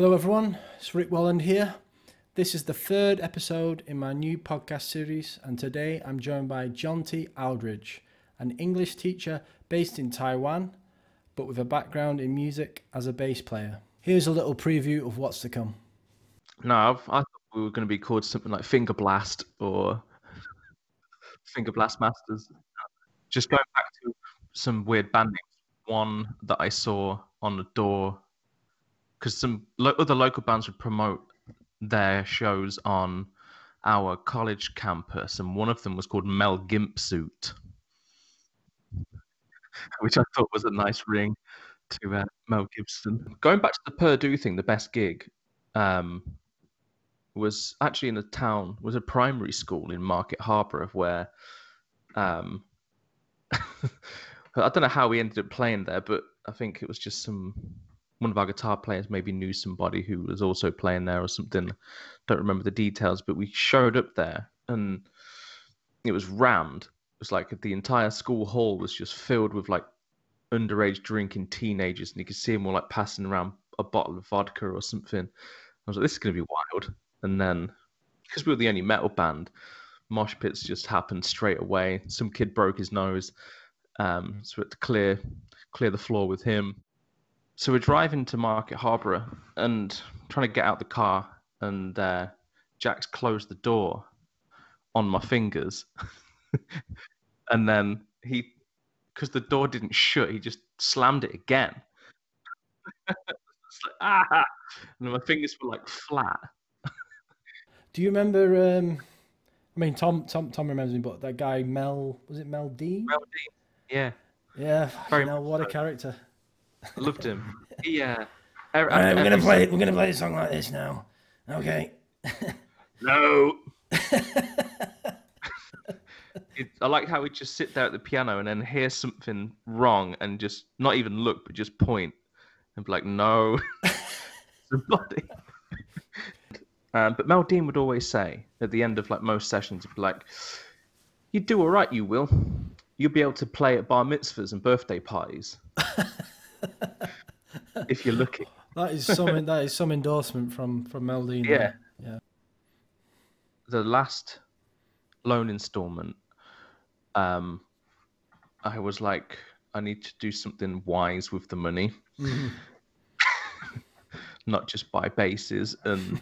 Hello everyone, it's Rick Walland here. This is the third episode in my new podcast series, and today I'm joined by John T. Aldridge, an English teacher based in Taiwan, but with a background in music as a bass player. Here's a little preview of what's to come. No, I thought we were going to be called something like Finger Blast or Finger Blast Masters. Just going back to some weird band names. One that I saw on the door, because some other local bands would promote their shows on our college campus, and one of them was called Mel Gimpsuit, which I thought was a nice ring to Mel Gibson. Going back to the Perdu thing, the best gig was actually in a town, was a primary school in Market Harborough, where I don't know how we ended up playing there, but I think it was just one of our guitar players maybe knew somebody who was also playing there or something. Don't remember the details, but we showed up there and it was rammed. It was like the entire school hall was just filled with like underage drinking teenagers, and you could see them all like passing around a bottle of vodka or something. I was like, this is going to be wild. And then, because we were the only metal band, mosh pits just happened straight away. Some kid broke his nose, so we had to clear the floor with him. So we're driving to Market Harborough and trying to get out the car, and Jack's closed the door on my fingers. And then because the door didn't shut, he just slammed it again. It's like, ah! And my fingers were like flat. Do you remember, I mean, Tom remembers me, but that guy Mel Dean? Mel Dean, yeah. Yeah, fucking hell, what a character. I loved him. Yeah. All right, we're gonna play a song like this now. Okay. No. I like how we just sit there at the piano and then hear something wrong and just not even look, but just point and be like, no. Somebody. But Mel Dean would always say at the end of like most sessions, he'd be like, "You do all right, you will. You'll be able to play at bar mitzvahs and birthday parties." If you're lucky. That is some endorsement from Mel Dean. Yeah. Yeah. The last loan installment, I was like, I need to do something wise with the money. Mm-hmm. Not just buy bases and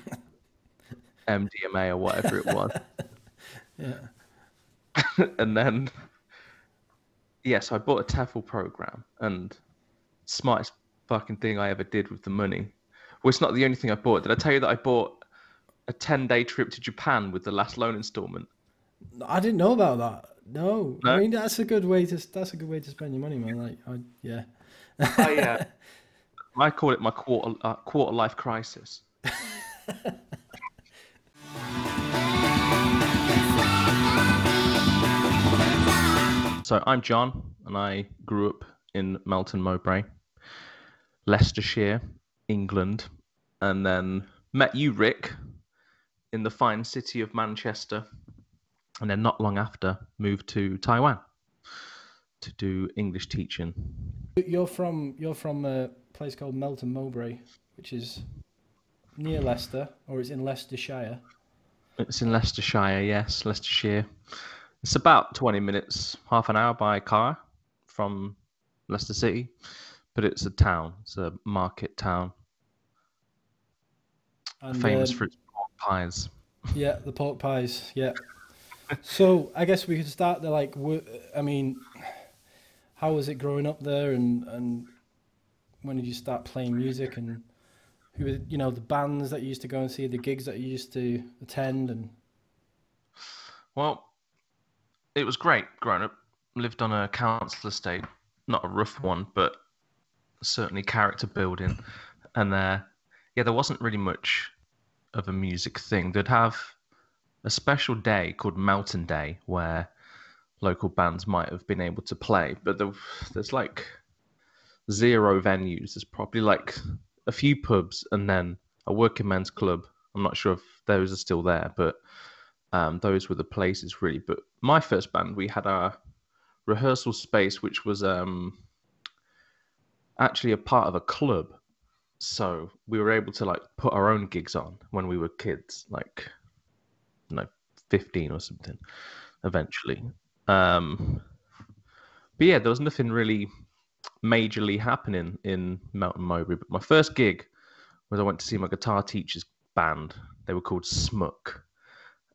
MDMA or whatever it was. Yeah. And then so I bought a TEFL program, and smartest fucking thing I ever did with the money. Well, it's not the only thing I bought. Did I tell you that I bought a 10-day trip to Japan with the last loan installment? I didn't know about that. No. I mean, that's a good way to spend your money, man. Like, yeah. I call it my quarter life crisis. So I'm John, and I grew up in Melton Mowbray, Leicestershire, England, and then met you, Rick, in the fine city of Manchester, and then not long after moved to Taiwan to do English teaching. You're from a place called Melton Mowbray, which is near Leicester, or it's in Leicestershire. It's in Leicestershire, yes, Leicestershire. It's about 20 minutes, half an hour by car from Leicester City, but it's a town. It's a market town, and famous for its pork pies. Yeah, the pork pies. Yeah. So I guess we could start there. Like, I mean, how was it growing up there, and when did you start playing music, and who were the bands that you used to go and see, the gigs that you used to attend, and well, it was great growing up. Lived on a council estate. Not a rough one, but certainly character building. And there wasn't really much of a music thing. They'd have a special day called Mountain Day where local bands might have been able to play. But there's like zero venues. There's probably like a few pubs and then a working men's club. I'm not sure if those are still there, but those were the places really. But my first band, we had our rehearsal space, which was actually a part of a club, so we were able to like put our own gigs on when we were kids, like 15 or something eventually. But yeah, there was nothing really majorly happening in Melton Mowbray. But my first gig was I went to see my guitar teacher's band. They were called Smuck,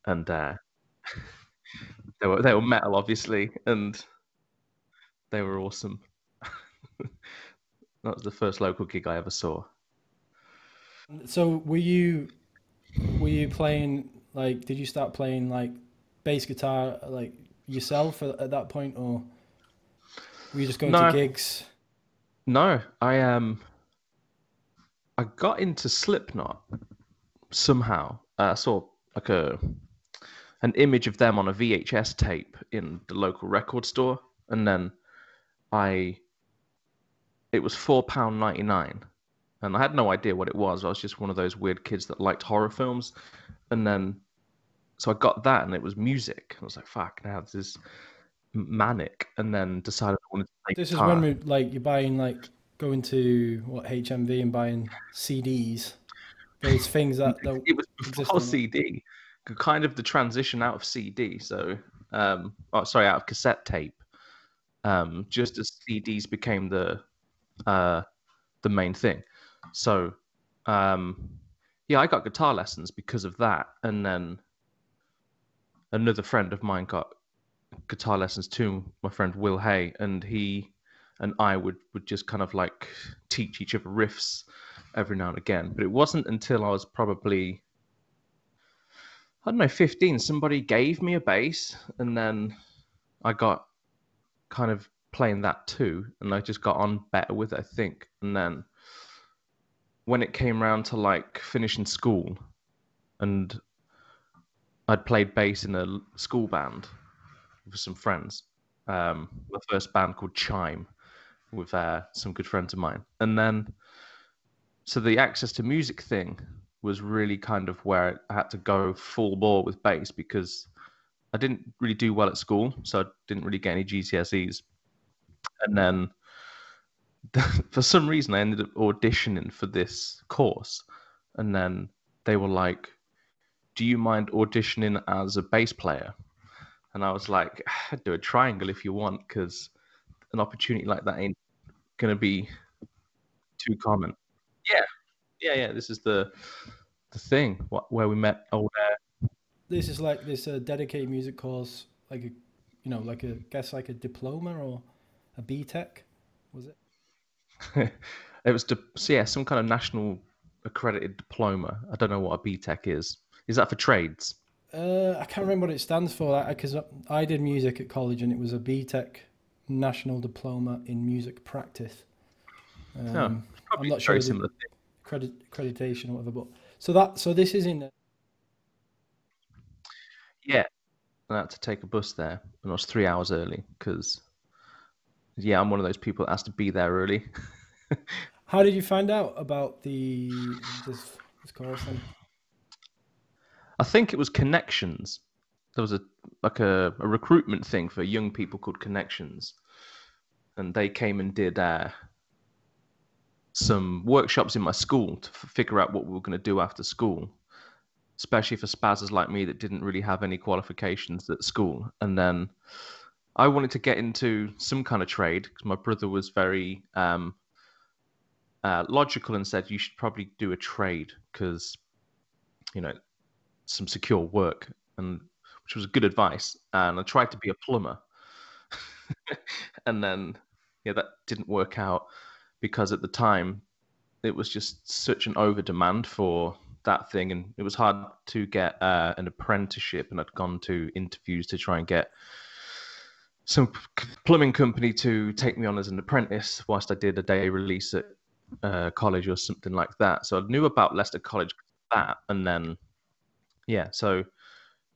and they were metal, obviously, and they were awesome. That was the first local gig I ever saw. So were you playing, like, did you start playing like bass guitar like yourself at that point, or were you just going to gigs? No, I got into Slipknot somehow. I saw like an image of them on a VHS tape in the local record store, and then it was £4.99, and I had no idea what it was. I was just one of those weird kids that liked horror films, and then so I got that, and it was music. I was like, "Fuck! Now this is manic." And then decided I wanted to play guitar. This is when we you're buying, like, going to HMV and buying CDs. Those things that it was before CD, kind of the transition out of CD. So, out of cassette tape. Just as CDs became the main thing. So, I got guitar lessons because of that, and then another friend of mine got guitar lessons too, my friend Will Hay, and he and I would just kind of like teach each other riffs every now and again. But it wasn't until I was probably, 15, somebody gave me a bass, and then I got kind of playing that too, and I just got on better with it, I think. And then when it came round to like finishing school, and I'd played bass in a school band with some friends. My first band called Chime with some good friends of mine. And then, so the access to music thing was really kind of where I had to go full bore with bass, because I didn't really do well at school, so I didn't really get any GCSEs. And then for some reason I ended up auditioning for this course, and then they were like, "Do you mind auditioning as a bass player?" And I was like, "I'd do a triangle if you want, because an opportunity like that ain't going to be too common." Yeah. This is the thing where we met old Air. This is like this dedicated music course, like a, like a guess, like a diploma or a BTEC, was it? It was some kind of national accredited diploma. I don't know what a BTEC is. Is that for trades? I can't remember what it stands for, because I did music at college, and it was a BTEC National Diploma in Music Practice. I'm not sure the accreditation or whatever, but so this is in. Yeah, I had to take a bus there, and I was 3 hours early because, I'm one of those people that has to be there early. How did you find out about this course then? I think it was Connections. There was a recruitment thing for young people called Connections, and they came and did some workshops in my school to figure out what we were going to do after school, especially for spazzers like me that didn't really have any qualifications at school. And then I wanted to get into some kind of trade, because my brother was very logical and said you should probably do a trade, because some secure work, and which was good advice. And I tried to be a plumber, and then that didn't work out, because at the time it was just such an over demand for that thing, and it was hard to get an apprenticeship. And I'd gone to interviews to try and get some plumbing company to take me on as an apprentice whilst I did a day release at college or something like that. So I knew about Leicester College, that, and then. Yeah, so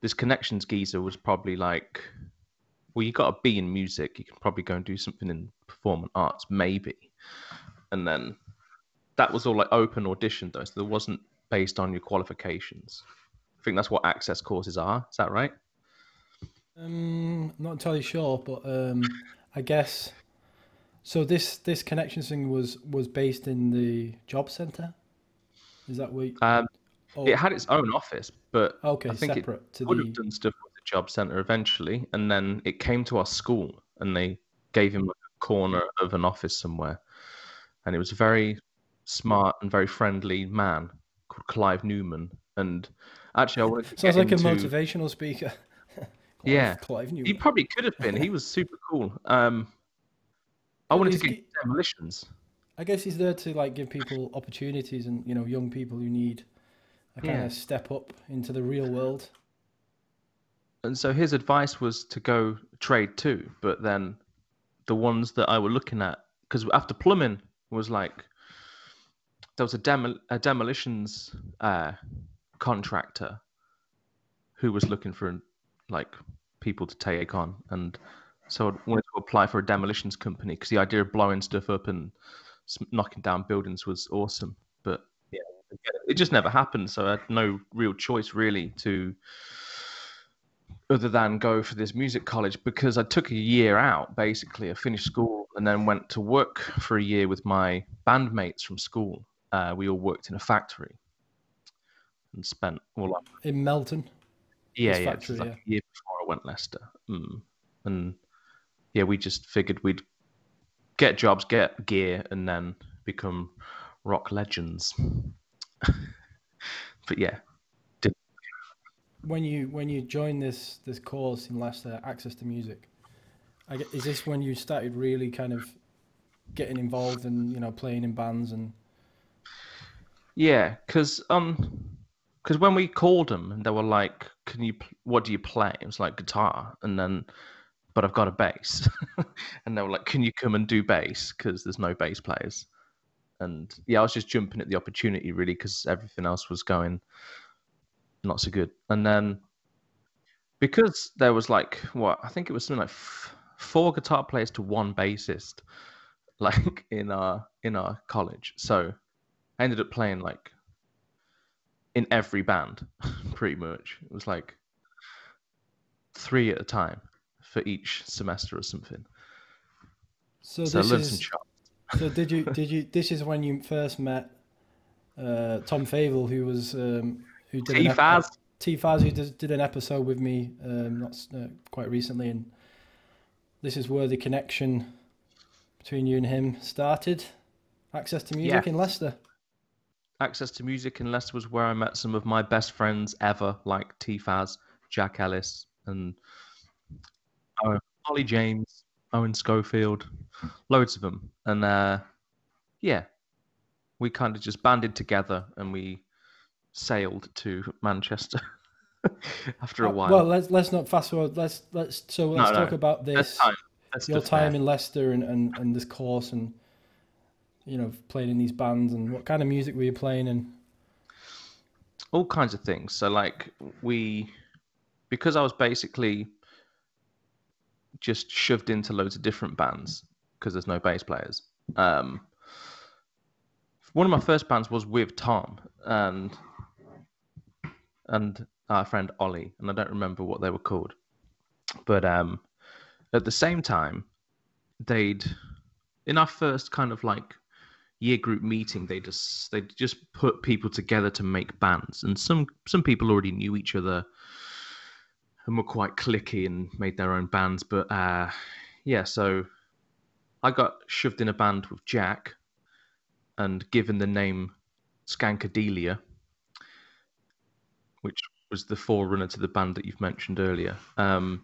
this Connections geezer was probably like, well, you got to be in music. You can probably go and do something in performing arts, maybe. And then that was all like open audition, though. So there wasn't based on your qualifications. I think that's what access courses are. Is that right? I'm not entirely sure, but I guess. So this connection thing was based in the job centre? Is that where? It had its own office, but okay, I think separate it to would have done stuff with the job centre eventually, and then it came to our school, and they gave him a corner of an office somewhere, and it was a very smart and very friendly man called Clive Newman, and actually I wanted to sounds like a motivational speaker. Clive Newman. He probably could have been. He was super cool. I wanted to get demolitions. I guess he's there to like give people opportunities and, you know, young people who need a kind of step up into the real world. And so his advice was to go trade too, but then the ones that I were looking at, because after plumbing was like, there was a demolitions contractor who was looking for like people to take on, and so I wanted to apply for a demolitions company because the idea of blowing stuff up and knocking down buildings was awesome. But yeah, it just never happened. So I had no real choice really to other than go for this music college, because I took a year out basically. I finished school and then went to work for a year with my bandmates from school. We all worked in a factory and spent all up in Melton. Factory, like a year before I went Leicester. And yeah, we just figured we'd get jobs, get gear, and then become rock legends. But yeah. When you joined this course in Leicester, Access to Music, is this when you started really kind of getting involved and, you know, playing in bands and? Yeah, because when we called them and they were like, "Can you? What do you play?" It was like guitar, and then. But I've got a bass. And they were like, can you come and do bass? Because there's no bass players. And yeah, I was just jumping at the opportunity really, because everything else was going not so good. And then because there was like, I think it was something like four guitar players to one bassist, like in our college. So I ended up playing like in every band, pretty much. It was like three at a time for each semester or something. So this is, so did you this is when you first met Tom Fable, who was who did T-Faz, who did an episode with me quite recently, and this is where the connection between you and him started. Access to Music in Leicester. Access to Music in Leicester was where I met some of my best friends ever, like T-Faz, Jack Ellis, and Ollie James, Owen Schofield, loads of them. And we kind of just banded together and we sailed to Manchester after a while. Well, let's not fast forward. Let's talk about this, your time in Leicester and this course and, you know, playing in these bands, and what kind of music were you playing and all kinds of things. So like because I was basically just shoved into loads of different bands because there's no bass players. One of my first bands was with Tom and our friend Ollie, and I don't remember what they were called. But at the same time, in our first kind of like year group meeting, they just put people together to make bands, and some people already knew each other and were quite clicky and made their own bands. But so I got shoved in a band with Jack and given the name Skankadelia, which was the forerunner to the band that you've mentioned earlier. And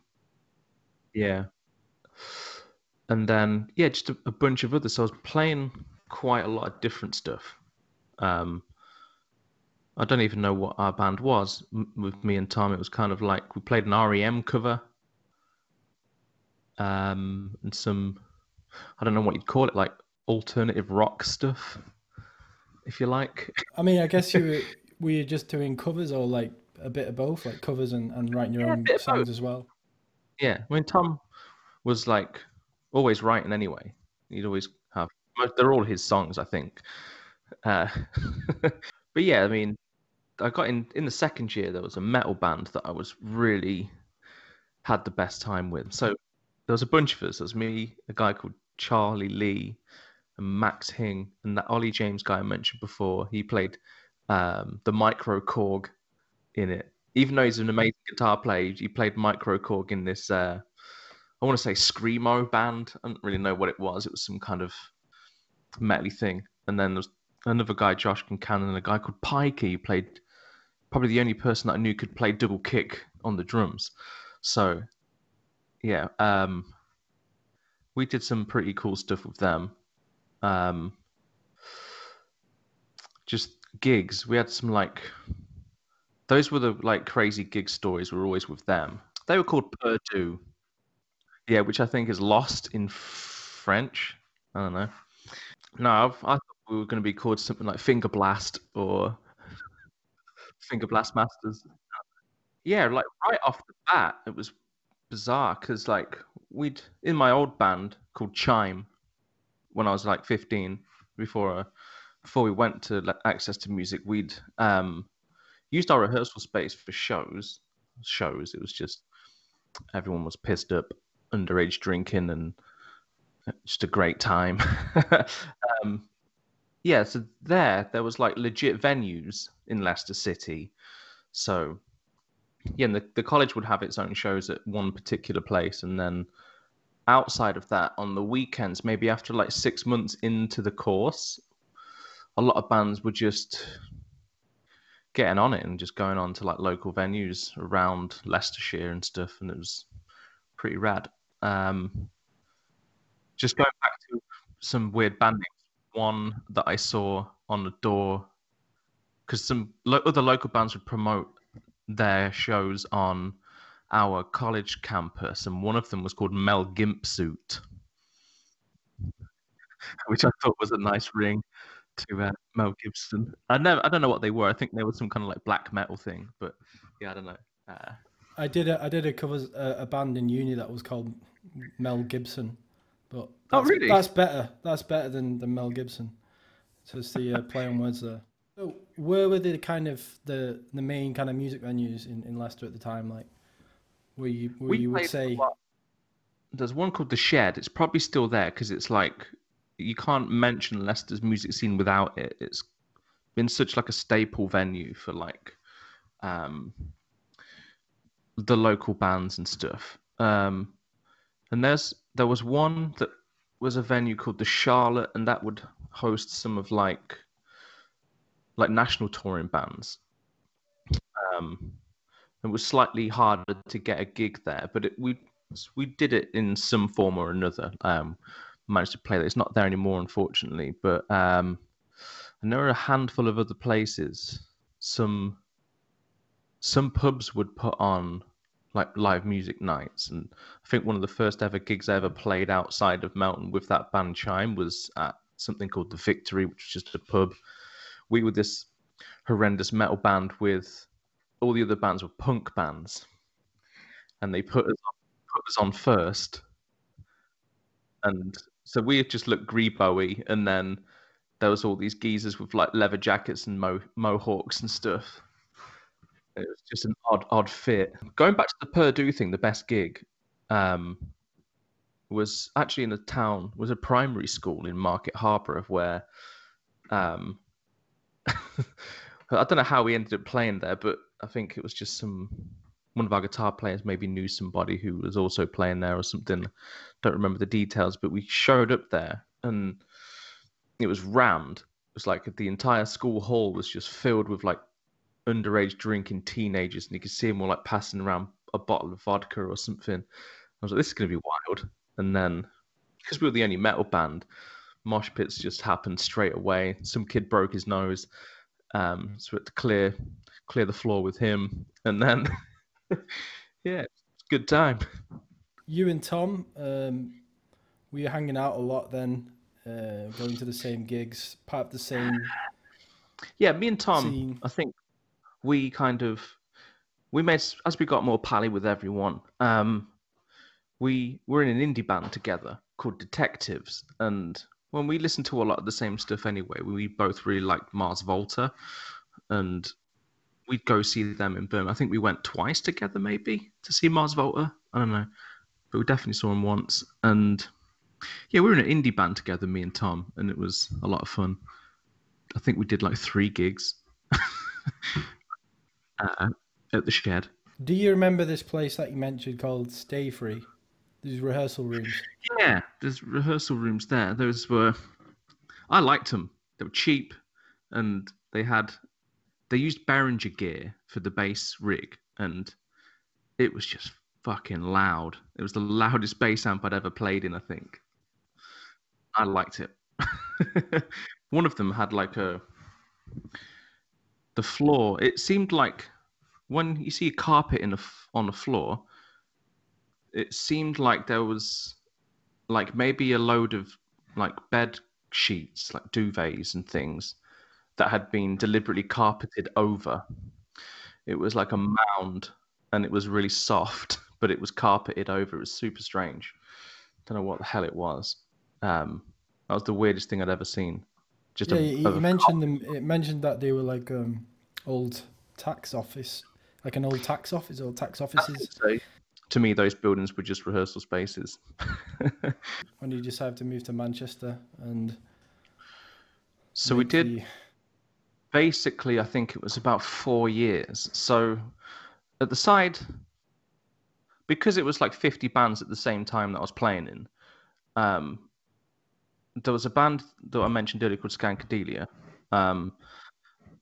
then, just a bunch of others. So I was playing quite a lot of different stuff. I don't even know what our band was. With me and Tom, it was kind of like we played an REM cover, and some, I don't know what you'd call it, like alternative rock stuff, if you like. I mean, I guess were you just doing covers, or like a bit of both, like covers and writing your own songs as well? Yeah, I mean, Tom was like always writing anyway. He'd always have, they're all his songs, I think. But yeah, I mean, I got in the second year, there was a metal band that I was really had the best time with. So there was a bunch of us. There was me, a guy called Charlie Lee and Max Hing, and that Ollie James guy I mentioned before. He played the micro Korg in it. Even though he's an amazing guitar player, he played micro Korg in this, I want to say Screamo band. I don't really know what it was. It was some kind of metal-y thing. And then there's another guy, Josh Kincannon, a guy called Pikey, who played, probably the only person that I knew could play double kick on the drums. So, yeah, we did some pretty cool stuff with them. Just gigs. We had some, like, those were the, like, crazy gig stories were always with them. They were called Perdu. Yeah, which I think is lost in French. I don't know. No, I thought we were going to be called something like Finger Blast or Finger Blast Masters. Yeah, like right off the bat, it was bizarre because, like, we'd in my old band called Chime when I was like 15, before we went to like, Access to Music, we'd used our rehearsal space for shows. It was just everyone was pissed up, underage drinking, and just a great time. Yeah, so there was like legit venues in Leicester City. So yeah, and the college would have its own shows at one particular place, and then outside of that, on the weekends, maybe after like 6 months into the course, a lot of bands were just getting on it and just going on to like local venues around Leicestershire and stuff, and it was pretty rad. Just going back to some weird band names. One that I saw on the door, because some other local bands would promote their shows on our college campus, and one of them was called Mel Gimpsuit, which I thought was a nice ring to Mel Gibson. I don't know what they were. I think they were some kind of like black metal thing, but yeah, I don't know. I did a cover a band in uni that was called Mel Gibson. But that's, oh, really? That's better. That's better than Mel Gibson. So it's the play on words there. So where were the kind of the main kind of music venues in Leicester at the time? Like, where you would say? There's one called The Shed. It's probably still there because it's like you can't mention Leicester's music scene without it. It's been such like a staple venue for like the local bands and stuff. And there was one that was a venue called the Charlotte, and that would host some of like national touring bands. It was slightly harder to get a gig there, but we did it in some form or another. Managed to play that. It's not there anymore, unfortunately. But and there were a handful of other places. Some pubs would put on like live music nights, and I think one of the first ever gigs I ever played outside of Melton with that band Chime was at something called The Victory, which was just a pub. We were this horrendous metal band with all the other bands were punk bands, and they put us on first, and so we just looked Gree-Bowie, and then there was all these geezers with like leather jackets and mohawks and stuff. It was just an odd fit. Going back to the Perdu thing, the best gig was actually in a town, was a primary school in Market Harborough where, I don't know how we ended up playing there, but I think it was just one of our guitar players maybe knew somebody who was also playing there or something. Don't remember the details, but we showed up there and it was rammed. It was like the entire school hall was just filled with like underage drinking teenagers, and you could see them all like passing around a bottle of vodka or something. I was like, this is going to be wild. And then, because we were the only metal band, mosh pits just happened straight away. Some kid broke his nose, so we had to clear the floor with him. And then, yeah, it's a good time. You and Tom, we were hanging out a lot then, going to the same gigs, part of the same. Yeah, me and Tom, scene. I think. We kind of, as we got more pally with everyone, we were in an indie band together called Detectives. And when we listened to a lot of the same stuff anyway, we both really liked Mars Volta, and we'd go see them in Birmingham. I think we went twice together maybe to see Mars Volta. I don't know, but we definitely saw him once. And Yeah, we were in an indie band together, me and Tom, and it was a lot of fun. I think we did like 3 gigs at the Shed. Do you remember this place that you mentioned called Stay Free? These rehearsal rooms. Yeah, there's rehearsal rooms there. Those were, I liked them. They were cheap, and they used Behringer gear for the bass rig, and it was just fucking loud. It was the loudest bass amp I'd ever played in, I think. I liked it. One of them had like the floor. It seemed like when you see a carpet on the floor, it seemed like there was like maybe a load of like bed sheets, like duvets and things that had been deliberately carpeted over. It was like a mound, and it was really soft, but it was carpeted over. It was super strange. Don't know what the hell it was. That was the weirdest thing I'd ever seen. Just It mentioned that they were like old tax office, like an old tax office or tax offices. To me, those buildings were just rehearsal spaces. When did you decide to move to Manchester? And so we did. Basically, I think it was about 4 years. So at the side, because it was like 50 bands at the same time that I was playing in, there was a band that I mentioned earlier called Skankadelia, and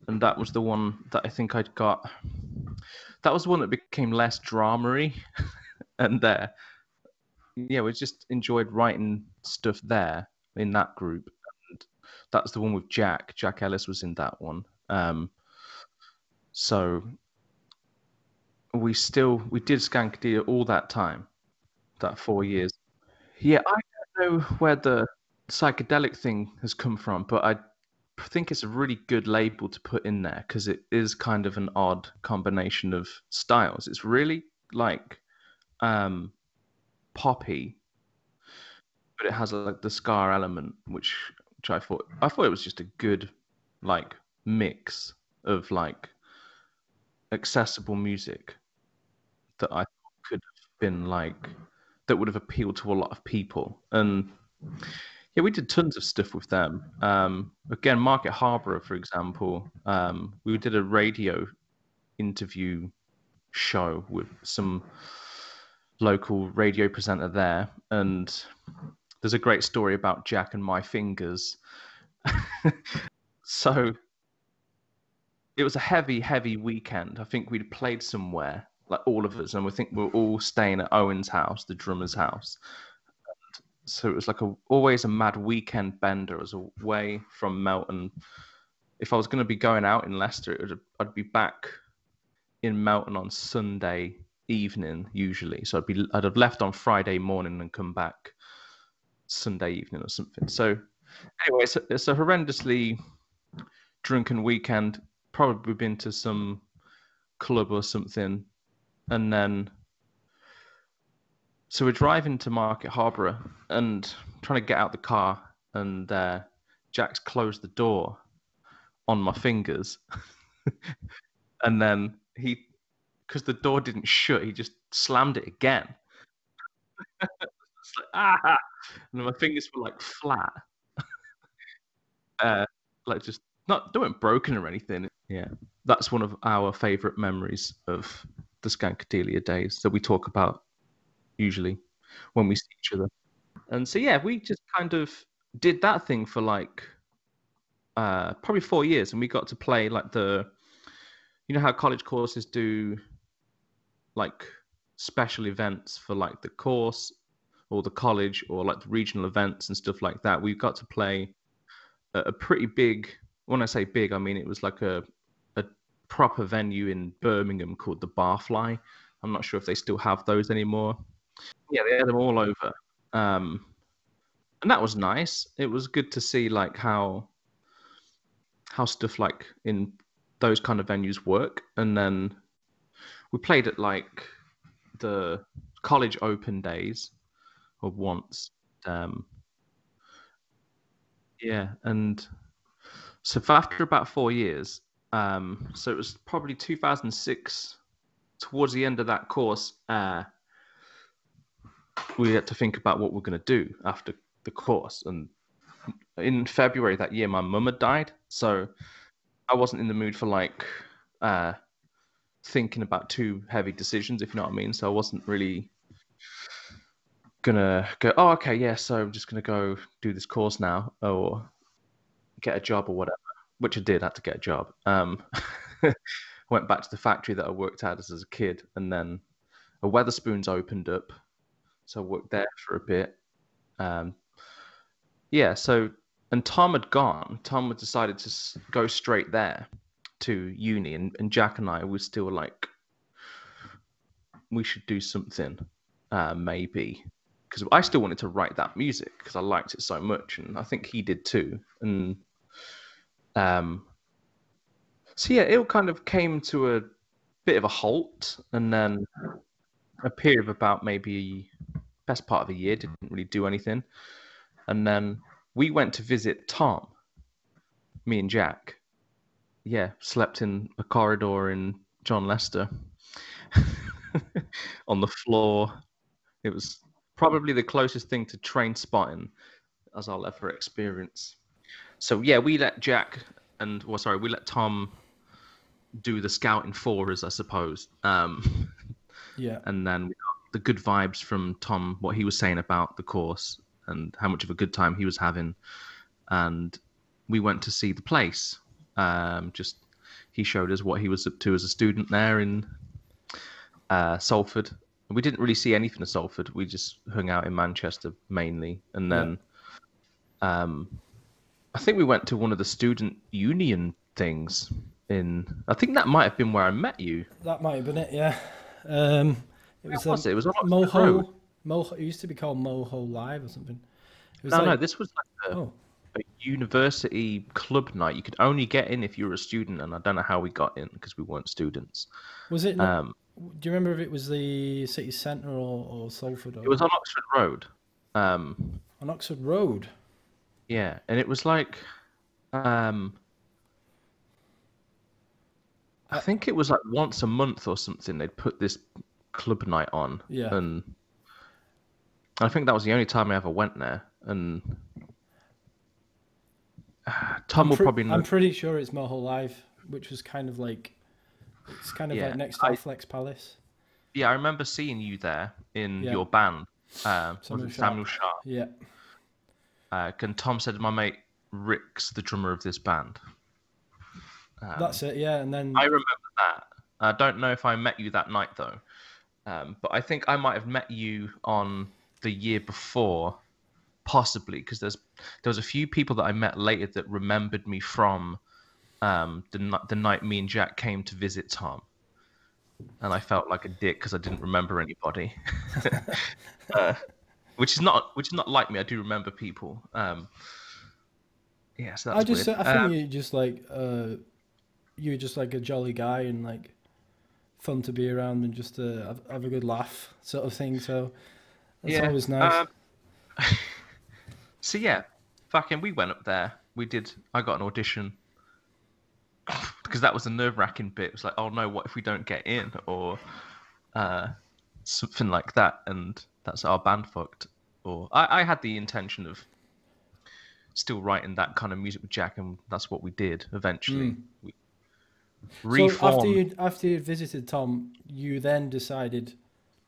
that was the one that I think I'd got. That was the one that became less drama-y. And there, yeah, we just enjoyed writing stuff there in that group. And that's the one with Jack. Jack Ellis was in that one. So we did Skankadelia all that time, that 4 years. Yeah, I don't know where the psychedelic thing has come from, but I think it's a really good label to put in there because it is kind of an odd combination of styles. It's really like poppy, but it has like the ska element, which I thought it was just a good like mix of like accessible music that I could have been like that would have appealed to a lot of people. And yeah, we did tons of stuff with them. Again, Market Harborough, for example, we did a radio interview show with some local radio presenter there. And there's a great story about Jack and my fingers. So it was a heavy, heavy weekend. I think we'd played somewhere, like all of us. And we think we're all staying at Owen's house, the drummer's house. So it was like always a mad weekend bender. I was away from Melton. If I was going to be going out in Leicester, I'd be back in Melton on Sunday evening usually. So I'd have left on Friday morning and come back Sunday evening or something. So anyway, it's a horrendously drunken weekend. Probably been to some club or something, and then. So we're driving to Market Harborough and trying to get out the car, and Jack's closed the door on my fingers. And then because the door didn't shut, he just slammed it again. It's like, ah! And my fingers were like flat. Like just, they weren't broken or anything. Yeah, that's one of our favourite memories of the Skankadelia days that we talk about usually when we see each other. And so yeah, we just kind of did that thing for like probably 4 years, and we got to play like you know how college courses do like special events for like the course or the college or like the regional events and stuff like that. We got to play a pretty big, when I say big, I mean it was like a proper venue in Birmingham called the Barfly. I'm not sure if they still have those anymore. Yeah, they had them all over. And that was nice. It was good to see like how stuff like in those kind of venues work. And then we played at like the college open days or once. Yeah. And so after about 4 years, so it was probably 2006, towards the end of that course, we had to think about what we're going to do after the course. And in February that year, my mum had died. So I wasn't in the mood for like thinking about too heavy decisions, if you know what I mean. So I wasn't really gonna go, oh, okay, yeah, so I'm just gonna go do this course now or get a job or whatever, which I did. I had to get a job. Went back to the factory that I worked at as a kid, and then a Wetherspoons opened up, so I worked there for a bit. Yeah, so, and Tom had gone. Tom had decided to go straight there to uni, and Jack and I were still like, we should do something, maybe, because I still wanted to write that music because I liked it so much, and I think he did too. And so yeah, it all kind of came to a bit of a halt, and then a period of about maybe best part of a year didn't really do anything. And then we went to visit Tom, me and Jack. Yeah, slept in a corridor in John Lester on the floor. It was probably the closest thing to train spotting as I'll ever experience. So yeah, we let Jack and, well, sorry, we let Tom do the scouting for us, I suppose. Yeah. And then we got the good vibes from Tom, what he was saying about the course and how much of a good time he was having. And we went to see the place. Just he showed us what he was up to as a student there in Salford. We didn't really see anything of Salford. We just hung out in Manchester mainly. And then I think we went to one of the student union things in... I think that might have been where I met you. That might have been it, yeah. It was on Moho Road. Moho, it used to be called Moho Live or something. It was this was like a university club night. You could only get in if you were a student, and I don't know how we got in because we weren't students. Was it? Do you remember if it was the city centre or Salford? Or... It was on Oxford Road. On Oxford Road. Yeah, and it was like, I think it was like once a month or something. They'd put this club night on, yeah, and I think that was the only time I ever went there. And Tom will probably know. I'm pretty sure it's Moho Live, which was kind of like, it's kind of like next to Flex Palace. Yeah, I remember seeing you there in your band, Samuel Sharp. Yeah. And Tom said, my mate Rick's the drummer of this band. That's it, yeah. And then I remember that. I don't know if I met you that night though, but I think I might have met you on the year before, possibly, because there was a few people that I met later that remembered me from the night me and Jack came to visit Tom, and I felt like a dick because I didn't remember anybody, which is not like me. I do remember people. Yeah, so that's weird. I think you were just like a jolly guy and like fun to be around and just to have a good laugh sort of thing. So that's always nice. So yeah, fucking, we went up there. I got an audition because that was a nerve-wracking bit. It was like, oh no, what if we don't get in or something like that, and that's our band fucked. Or I had the intention of still writing that kind of music with Jack, and that's what we did eventually. We reformed. So after you visited Tom, you then decided,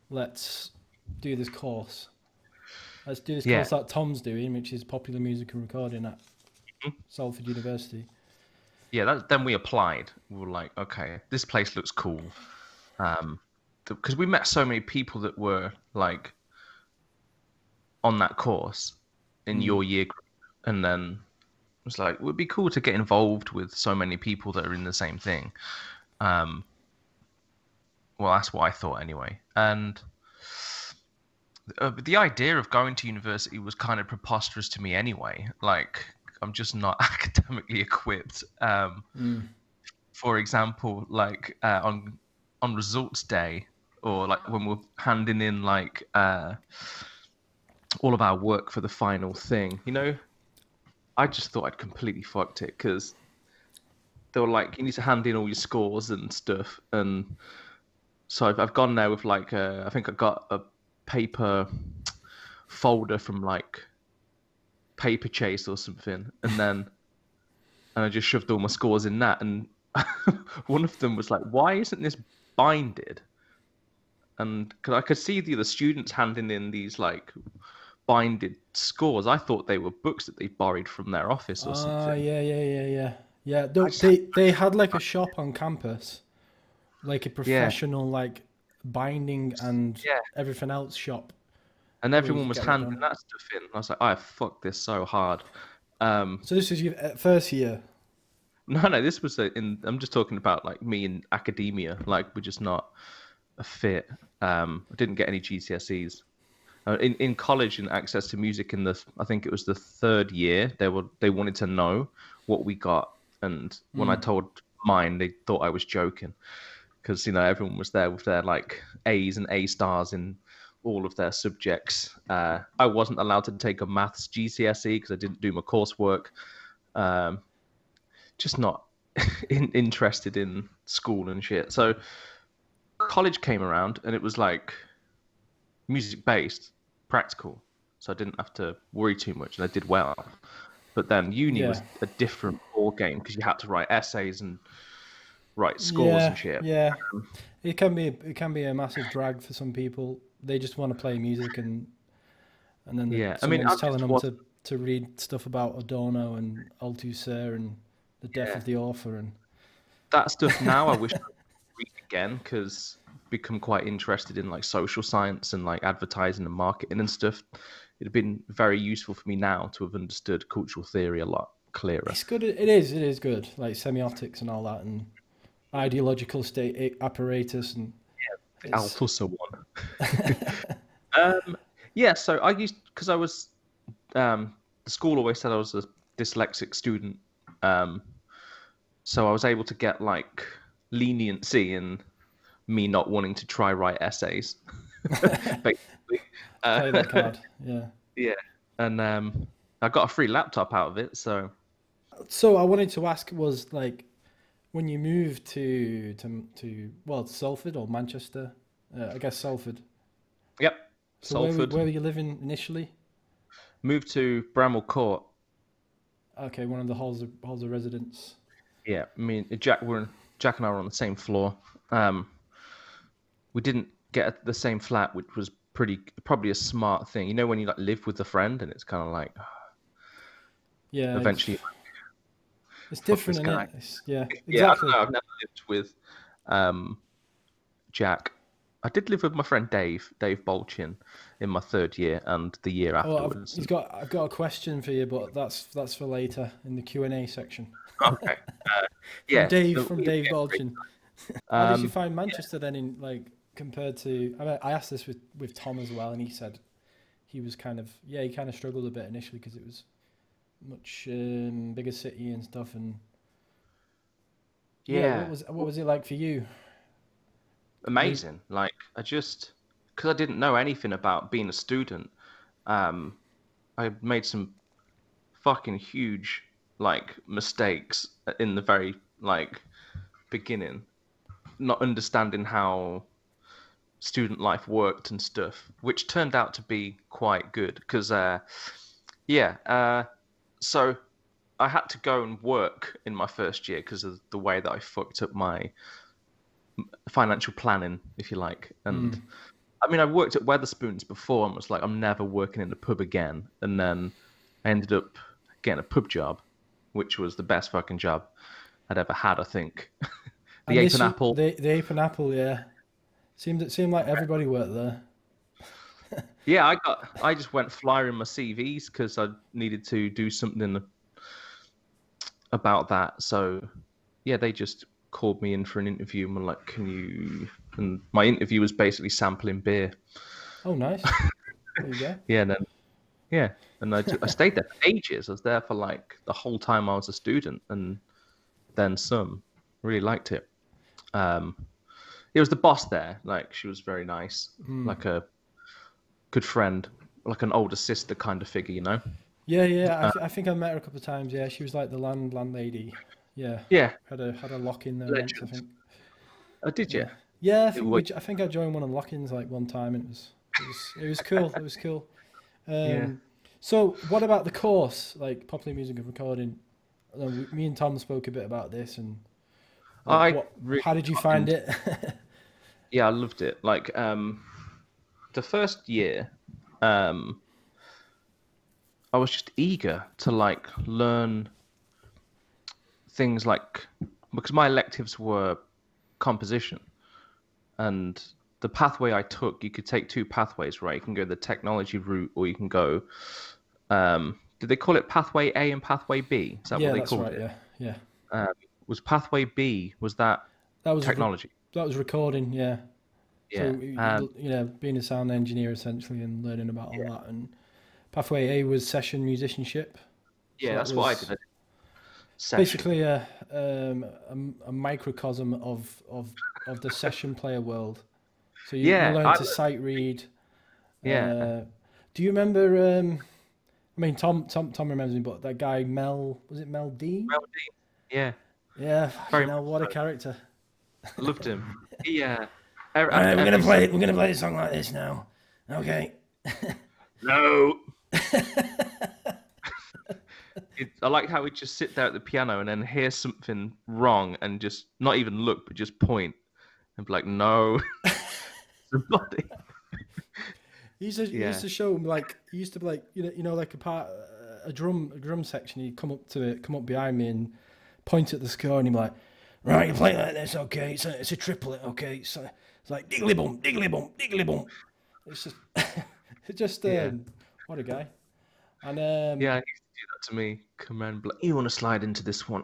let's do this course. Let's do this course that Tom's doing, which is popular music and recording at Salford University. Yeah, then we applied. We were like, okay, this place looks cool. Because we met so many people that were like on that course in your year group. And then it was like, it would be cool to get involved with so many people that are in the same thing. Well, that's what I thought anyway. And the idea of going to university was kind of preposterous to me anyway. Like, I'm just not academically equipped. For example, like on results day, or like when we're handing in like all of our work for the final thing, you know, I just thought I'd completely fucked it because they were like, you need to hand in all your scores and stuff. And so I've gone there with like I think I got a paper folder from like Paper Chase or something, and then and I just shoved all my scores in that, and one of them was like, why isn't this binded? And cause I could see the other students handing in these like binded scores. I thought they were books that they borrowed from their office or something. Yeah. They had like a shop on campus, like a professional like binding and everything else shop. And everyone was handing that stuff in. I was like, I fucked this so hard. So this was your first year? No, this was in. I'm just talking about like me in academia. Like we're just not a fit. I didn't get any GCSEs. In college, in Access to Music, I think it was the third year, they wanted to know what we got, and when I told mine, they thought I was joking, because everyone was there with their like A's and A stars in all of their subjects. I wasn't allowed to take a maths GCSE because I didn't do my coursework. Just not interested in school and shit. So college came around, and it was like music-based, practical. So I didn't have to worry too much, and I did well. But then uni was a different ball game, because you had to write essays and write scores and shit. Yeah, it can be a massive drag for some people. They just want to play music, and then someone's telling them to read stuff about Adorno and Althusser and the death of the author and that stuff. Now I wish I could read again, because I've become quite interested in like social science and like advertising and marketing and stuff. It'd have been very useful for me now to have understood cultural theory a lot clearer. It's good. It is good, like semiotics and all that, and ideological state apparatus and Althusser one. So I used, because I was the school always said I was a dyslexic student, so I was able to get like leniency in me not wanting to try write essays. Basically, play that card. And I got a free laptop out of it. So I wanted to ask was like, when you moved to Salford or Manchester, I guess Salford. Yep. So Salford. Where were you living initially? Moved to Bramwell Court. Okay, one of the halls of residence. Yeah, I mean, Jack and I were on the same floor. We didn't get the same flat, which was probably a smart thing. You know, when you like live with a friend, and it's kind of like, eventually. It's different, isn't it? Yeah, exactly. Yeah, I don't know. I've never lived with Jack. I did live with my friend Dave Balchin, in my third year and the year afterwards. I've got a question for you, but that's for later in the Q&A section. Okay. Dave Balchin. How did you find Manchester then? In like compared to, I mean, I asked this with Tom as well, and he said he was kind of he struggled a bit initially because it was much bigger city and stuff, and what was it like for you? Amazing. Like I just, because I didn't know anything about being a student, I made some fucking huge like mistakes in the very like beginning, not understanding how student life worked and stuff, which turned out to be quite good because so I had to go and work in my first year because of the way that I fucked up my financial planning, if you like. And I mean, I worked at Wetherspoons before and was like, I'm never working in the pub again. And then I ended up getting a pub job, which was the best fucking job I'd ever had, I think. Ape and Apple. The Ape and Apple, yeah. Seemed like everybody worked there. Yeah, I just went flyering my CVs because I needed to do something about that. So, yeah, they just called me in for an interview and were like, can you... And my interview was basically sampling beer. Oh, nice. There you go. And I stayed there for ages. I was there for like the whole time I was a student and then some. Really liked it. It was the boss there. Like, she was very nice. Like a... good friend, like an older sister kind of figure, I think I met her a couple of times. Yeah, she was like the landlady. Had a lock in there once, I think. Oh, did you? I think I joined one of the lock-ins like one time, and it was cool. It was cool. So what about the course, like popular music and recording? Me and Tom spoke a bit about this, and like, how did you find it? Yeah, I loved it. Like the first year, I was just eager to like learn things like, because my electives were composition, and the pathway I took, you could take two pathways, right? You can go the technology route, or you can go, did they call it pathway A and pathway B? Is that what they called it? Yeah. Was pathway B, was that was technology? That was recording, yeah. Yeah. So, you know, being a sound engineer essentially and learning about all that. And pathway A was session musicianship. Yeah, so that's what I did. Basically, a microcosm of the session player world. So you learn to sight read. Yeah. Do you remember? I mean, Tom remembers me, but that guy Mel, was it Mel Dean? Mel Dean. Yeah. Yeah. Very much. What a character. I loved him. Yeah. All right, we're gonna play a song like this now. Okay. No. I liked how we'd just sit there at the piano and then hear something wrong and just not even look, but just point and be like, no. Somebody. He used to show him, like, he used to be like, you know, like a drum section. He'd come up behind me and point at the score, and he'd be like, right, you play like this, okay? It's a triplet, okay? So it's like diggly bum, diggly bum, diggly bum. It's just, what a guy. And yeah. Do that to me, command. Like, you want to slide into this one?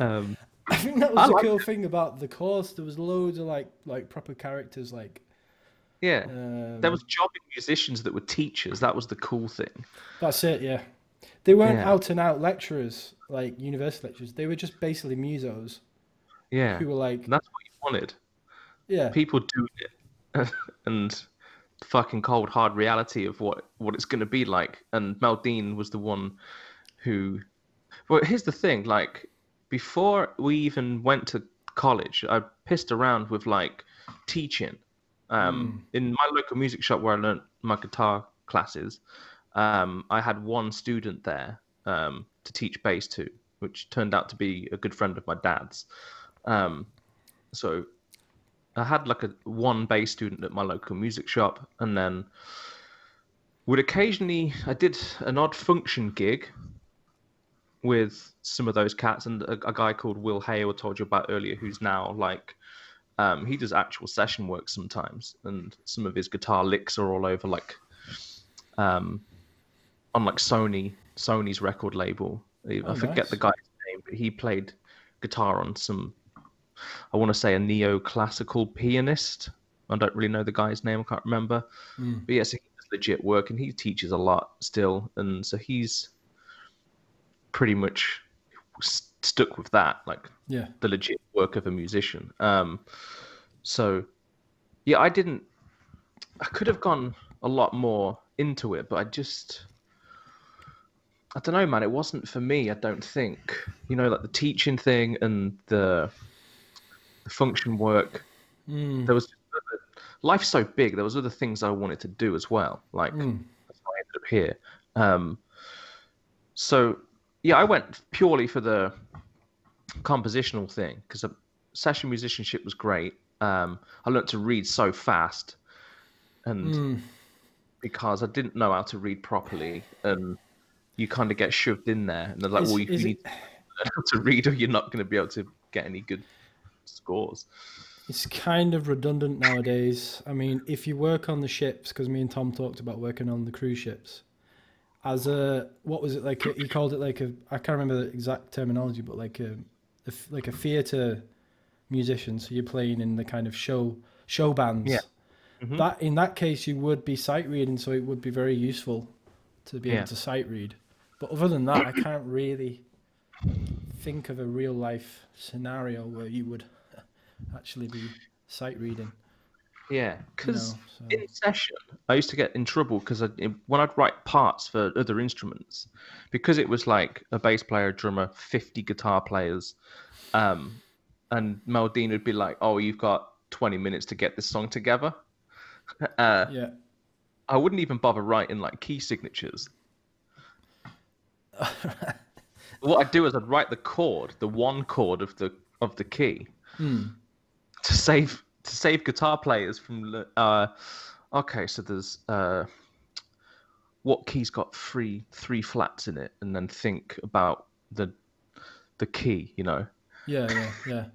I think that was the cool thing about the course. There was loads of like proper characters, like there was jobbing musicians that were teachers. That was the cool thing. That's it. Yeah, they weren't out and out lecturers like university lecturers. They were just basically musos. Yeah, who were like, and that's what you wanted. Yeah, people doing it, and fucking cold hard reality of what it's going to be like. And Mel Dean was the one who, well, here's the thing, like before we even went to college, I pissed around with like teaching in my local music shop where I learned my guitar classes. I had one student there to teach bass to, which turned out to be a good friend of my dad's, so I had like one bass student at my local music shop, and then would occasionally, I did an odd function gig with some of those cats, and a guy called Will Hale I told you about earlier, who's now like, he does actual session work sometimes, and some of his guitar licks are all over like, on like Sony's record label. I forget the guy's name, but he played guitar on some, I want to say, a neoclassical pianist. I don't really know the guy's name. I can't remember. But yeah, so he does legit work, and he teaches a lot still. And so he's pretty much stuck with that, like the legit work of a musician. So yeah, I could have gone a lot more into it, but I don't know, man. It wasn't for me, I don't think. You know, like the teaching thing and the function work. There was life's so big. There was other things I wanted to do as well. Like that's why I ended up here. So yeah, I went purely for the compositional thing because session musicianship was great. I learned to read so fast, and because I didn't know how to read properly, and you kind of get shoved in there, and they're like, "Well, you need to learn how to read, or you're not going to be able to get any good." Scores. It's kind of redundant nowadays. I mean, if you work on the ships, because me and Tom talked about working on the cruise ships, as a, what was it like? He called it like a, I can't remember the exact terminology, but like a theatre musician. So you're playing in the kind of show bands. Yeah. Mm-hmm. That in that case, you would be sight reading, so it would be very useful to be able to sight read. But other than that, I can't really think of a real life scenario where you would actually be sight reading. Yeah, because in session, I used to get in trouble because when I'd write parts for other instruments, because it was like a bass player, a drummer, 50 guitar players, and Mel Dean would be like, "Oh, you've got 20 minutes to get this song together." I wouldn't even bother writing like key signatures. What I'd do is I'd write the chord, the one chord of the key, to save guitar players from. Okay, so there's what key's got three flats in it, and then think about the key, you know. Yeah.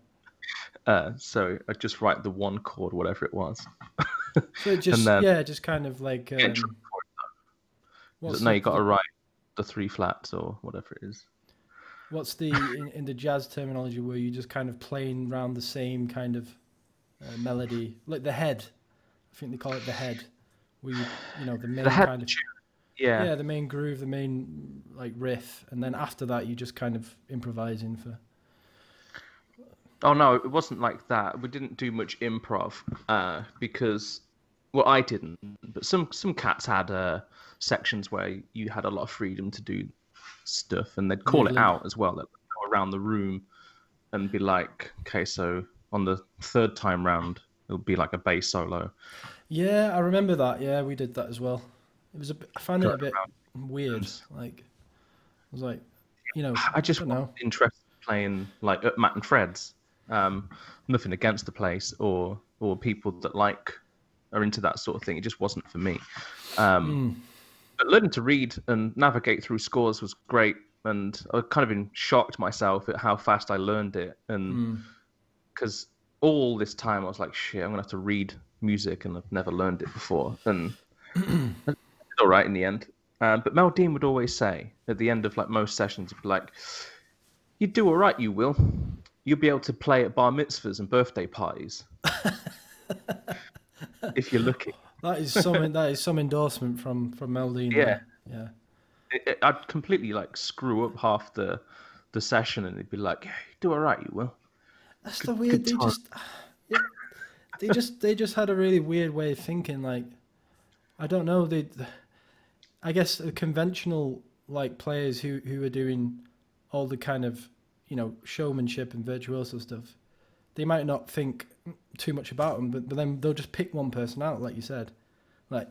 So I just write the one chord, whatever it was. So just just kind of like. No, you got to write the three flats or whatever it is. What's the in the jazz terminology? Were you just kind of playing around the same kind of melody, like the head? I think they call it the head. Where you know, the main kind of. Yeah, the main groove, the main like riff, and then after that you just kind of improvising for. Oh no, it wasn't like that. We didn't do much improv because, well, I didn't. But some cats had sections where you had a lot of freedom to do stuff, and they'd call it out as well. They'd go around the room and be like, "Okay, so on the third time round, it'll be like a bass solo." Yeah, I remember that. Yeah, we did that as well. It was I found it a bit weird. Like, I was like, you know, I just wasn't interested in playing like at Matt and Fred's. Nothing against the place or people that like are into that sort of thing. It just wasn't for me. But learning to read and navigate through scores was great, and I kind of been shocked myself at how fast I learned it, and because all this time I was like, shit, I'm gonna have to read music, and I've never learned it before, and it's all right in the end. But Mel Dean would always say at the end of like most sessions, he'd be like, "You do all right, you will. You'll be able to play at bar mitzvahs and birthday parties if you're lucky." That is some endorsement from Mel Dean. Yeah. I'd completely like screw up half the session, and he'd be like, "Yeah, you do all right, you will." That's the weird. They just had a really weird way of thinking. Like, I don't know. I guess the conventional like players who are doing all the kind of, you know, showmanship and virtuoso stuff, they might not think too much about them, but then they'll just pick one person out, like you said, like,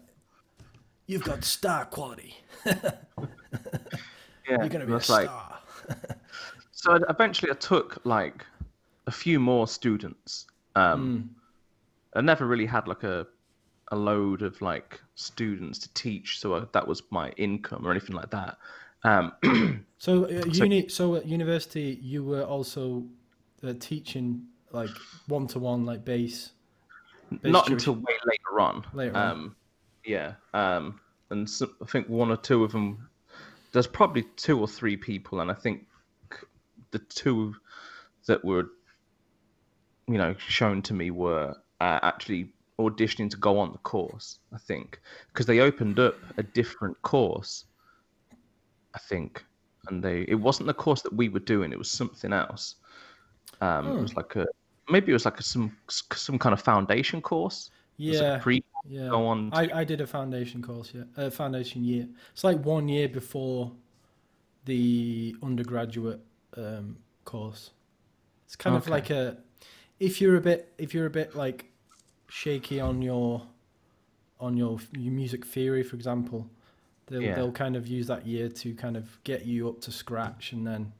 "You've got star quality." You're going to be a star. So eventually I took like a few more students. I never really had like a load of like students to teach, so that was my income or anything like that. So at university you were also teaching like one-to-one, like bass not until way later on. And so, I think one or two of them, there's probably two or three people, and I think the two that were, you know, shown to me were actually auditioning to go on the course, I think, because they opened up a different course, I think, and it wasn't the course that we were doing. It was something else. It was like some kind of foundation course. Yeah. I did a foundation course. Yeah, a foundation year. It's like 1 year before the undergraduate course. It's kind of like if you're a bit like shaky on your music theory, for example. They'll kind of use that year to kind of get you up to scratch, and then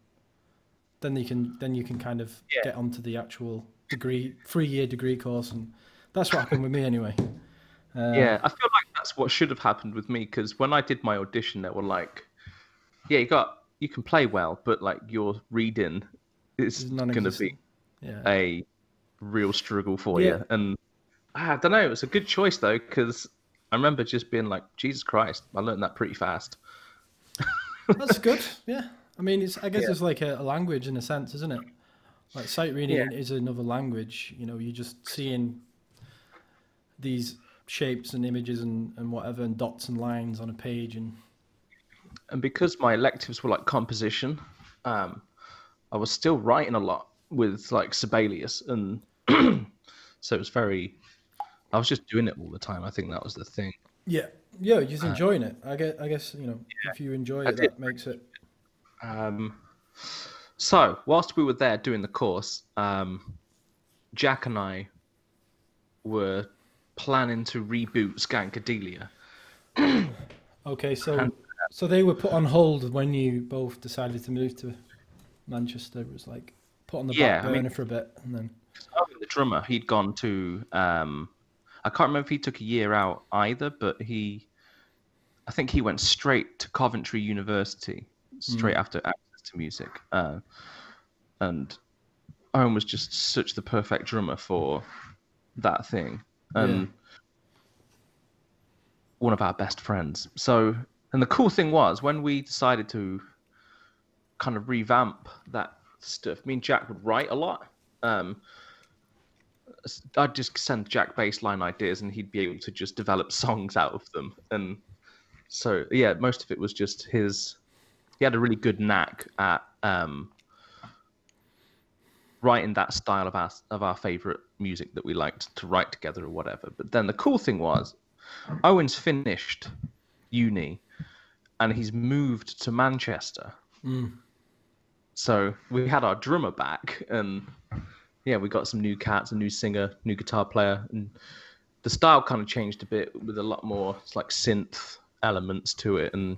you can kind of get onto the actual degree, 3-year degree course, and that's what happened with me anyway. I feel like that's what should have happened with me, because when I did my audition, they were like, "Yeah, you can play well, but like your reading is going to be a real struggle for you." And I don't know, it's a good choice though, because I remember just being like, Jesus Christ, I learned that pretty fast. That's good, yeah. I mean, it's like a language in a sense, isn't it? Like sight reading is another language. You know, you're just seeing these shapes and images and whatever, and dots and lines on a page. And because my electives were like composition, I was still writing a lot with like Sibelius. And so it was I was just doing it all the time. I think that was the thing. Yeah, just enjoying it. I guess, you know, if you enjoy it, that makes it. So whilst we were there doing the course, Jack and I were planning to reboot Skankadelia, Okay, so they were put on hold when you both decided to move to Manchester. It was like put on the back burner for a bit, and then the drummer, he'd gone to I can't remember if he took a year out either, but I think he went straight to Coventry University after Access to Music, and Owen was just such the perfect drummer for that thing, and one of our best friends. So, and the cool thing was when we decided to kind of revamp that stuff, me and Jack would write a lot. I'd just send Jack bassline ideas and he'd be able to just develop songs out of them. And so, yeah, most of it was just he had a really good knack at writing that style of our favorite music that we liked to write together or whatever. But then the cool thing was Owen's finished uni and he's moved to Manchester. So we had our drummer back, and we got some new cats, a new singer, new guitar player, and the style kind of changed a bit with a lot more like synth elements to it, and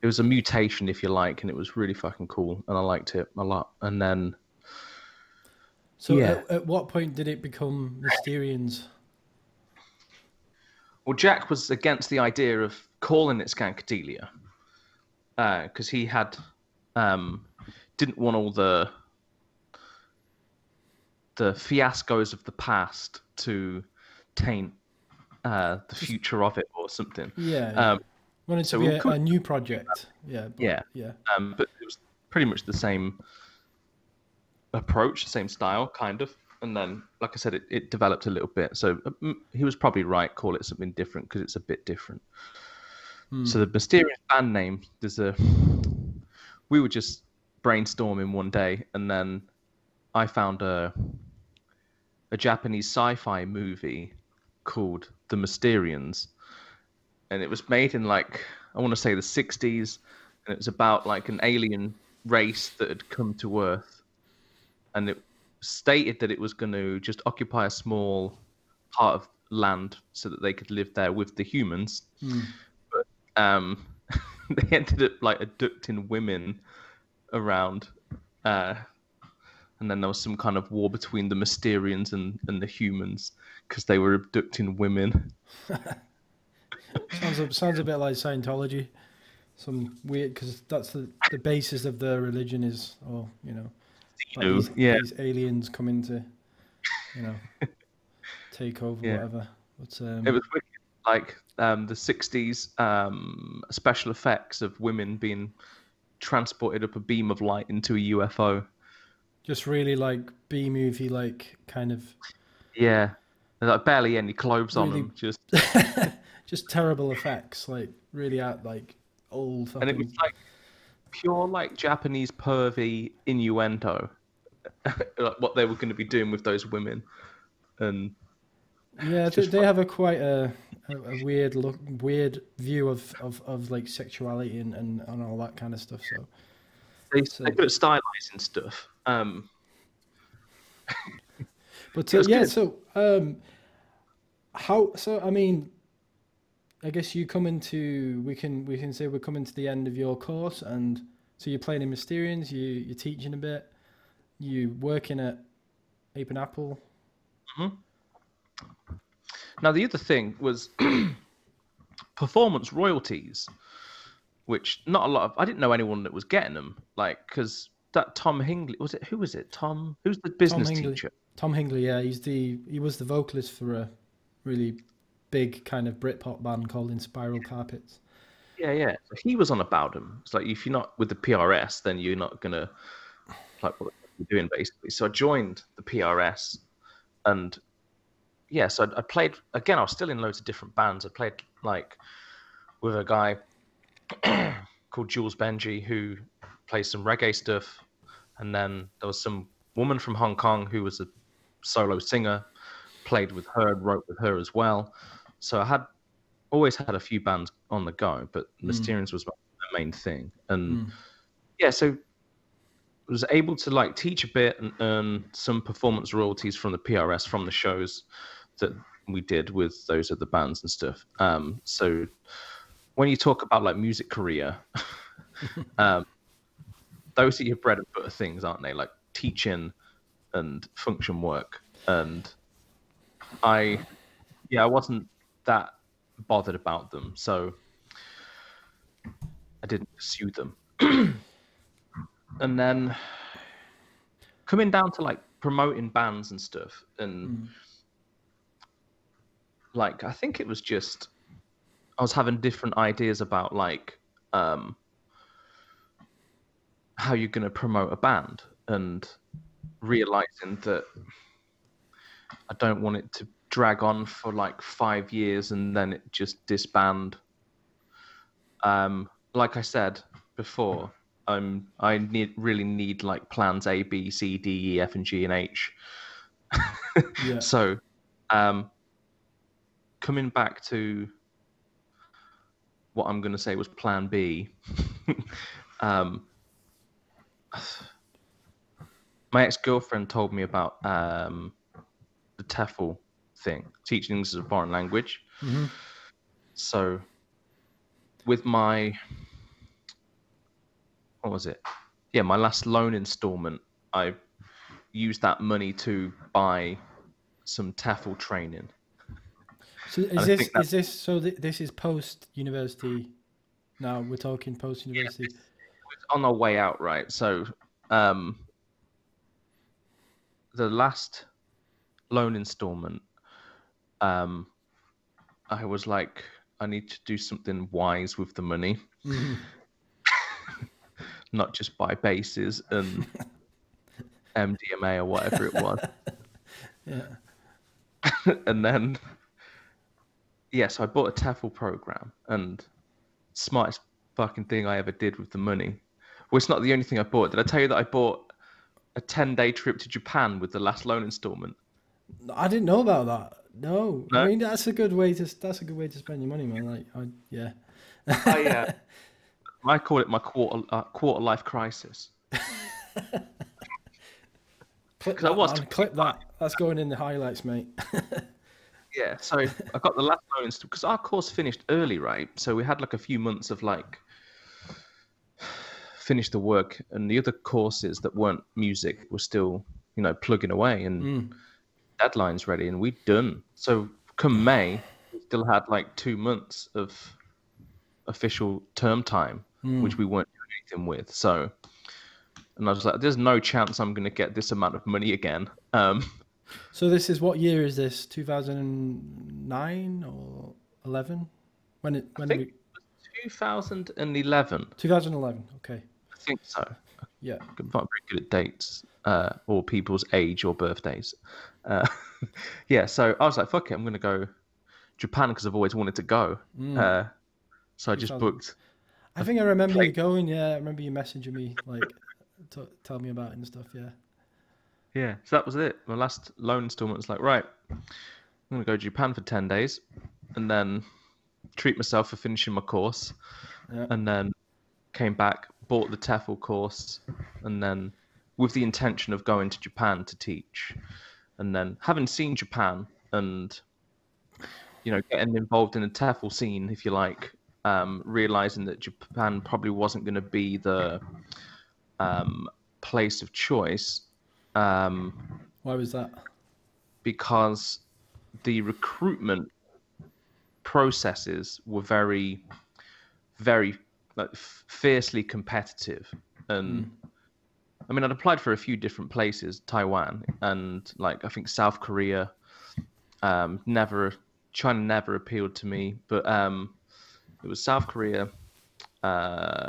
it was a mutation, if you like, and it was really fucking cool, and I liked it a lot. And then at what point did it become Mysterians? Well, Jack was against the idea of calling it Skankadelia because he had didn't want all the fiascos of the past to taint the future of it or something. Wanted to be a new project. But it was pretty much the same approach, same style, kind of. And then, like I said, it developed a little bit. So he was probably right, call it something different, because it's a bit different. So the Mysterious band name, we were just brainstorming one day, and then I found a Japanese sci-fi movie called The Mysterians. And it was made in, like, I want to say the 60s, and it was about, like, an alien race that had come to Earth. And it stated that it was going to just occupy a small part of land so that they could live there with the humans. But they ended up like abducting women around, and then there was some kind of war between the Mysterians and the humans because they were abducting women. Sounds a bit like Scientology. Some weird, because that's the basis of their religion is, these aliens come in to, take over, whatever. But, it was wicked, like the 60s special effects of women being transported up a beam of light into a UFO. Just really like B-movie, like kind of. Yeah, like barely any clothes on them. Just just terrible effects, like really out like old. And it was like pure like Japanese pervy innuendo, like what they were going to be doing with those women. And they have a quite a weird look, weird view of like sexuality and all that kind of stuff. So they put stylizing stuff. But I guess you come into, we can say we're coming to the end of your course, and so you're playing in Mysterians, you're teaching a bit, you're working at Ape and Apple. Mm-hmm. Now the other thing was performance royalties, which I didn't know anyone that was getting them, like, because that Tom Hingley, who's the business teacher? Tom Hingley, yeah, he was the vocalist for a really big kind of Britpop band called In Spiral Carpets. Yeah. So he was on about him. It's like, if you're not with the PRS, then you're not going to like what you're doing, basically. So I joined the PRS, and so I played, again, I was still in loads of different bands. I played like with a guy called Jules Benji who plays some reggae stuff. And then there was some woman from Hong Kong who was a solo singer, played with her and wrote with her as well. So I had always had a few bands on the go, but Mysterians was my main thing. And so I was able to like teach a bit and earn some performance royalties from the PRS, from the shows that we did with those other bands and stuff. So when you talk about like music career, those are your bread and butter things, aren't they? Like teaching and function work. And I wasn't that bothered about them, so I didn't pursue them. And then coming down to like promoting bands and stuff, and like I think it was just I was having different ideas about like how you're going to promote a band, and realizing that I don't want it to drag on for like 5 years and then it just disband. Like I said before, I really need like plans A, B, C, D, E, F, and G, and H. Yeah. So, coming back to what I'm going to say was plan B, my ex-girlfriend told me about the TEFL thing, teaching English as a foreign language. Mm-hmm. So, with my last loan installment, I used that money to buy some TEFL training. So this is post-university now? We're talking post-university. Yeah, it's on our way out, right? So the last loan installment, I was like, I need to do something wise with the money. Mm-hmm. Not just buy bases and MDMA or whatever it was. Yeah. And then, so I bought a TEFL program, and smartest fucking thing I ever did with the money. Well, it's not the only thing I bought. Did I tell you that I bought a 10-day trip to Japan with the last loan installment? I didn't know about that. No? I mean, that's a good way to spend your money, man. Like, I call it my quarter life crisis. Clip that. That's going in the highlights, mate. Yeah, so I got the last loan because our course finished early, right? So we had like a few months of like finish the work, and the other courses that weren't music were still, plugging away and deadlines ready, and we'd done. So come May, we still had like 2 months of official term time, which we weren't doing anything with. So, and I was like, there's no chance I'm going to get this amount of money again. So this is, what year is this? 2009 or 11? I think 2011. 2011. Okay. I think so. Yeah. I'm not very good at dates, or people's age or birthdays. So I was like, fuck it. I'm going to go Japan because I've always wanted to go. So I just booked. I think I remember you going. Yeah, I remember you messaging me, like, tell me about it and stuff. Yeah. Yeah. So that was it. My last loan installment was like, right, I'm gonna go to Japan for 10 days, and then treat myself for finishing my course, and then came back, bought the TEFL course, and then with the intention of going to Japan to teach, and then having seen Japan and getting involved in the TEFL scene, if you like. Realizing that Japan probably wasn't going to be the place of choice. Why was that? Because the recruitment processes were very, very fiercely competitive. And I mean, I'd applied for a few different places, Taiwan and I think South Korea. China never appealed to me, but it was South Korea,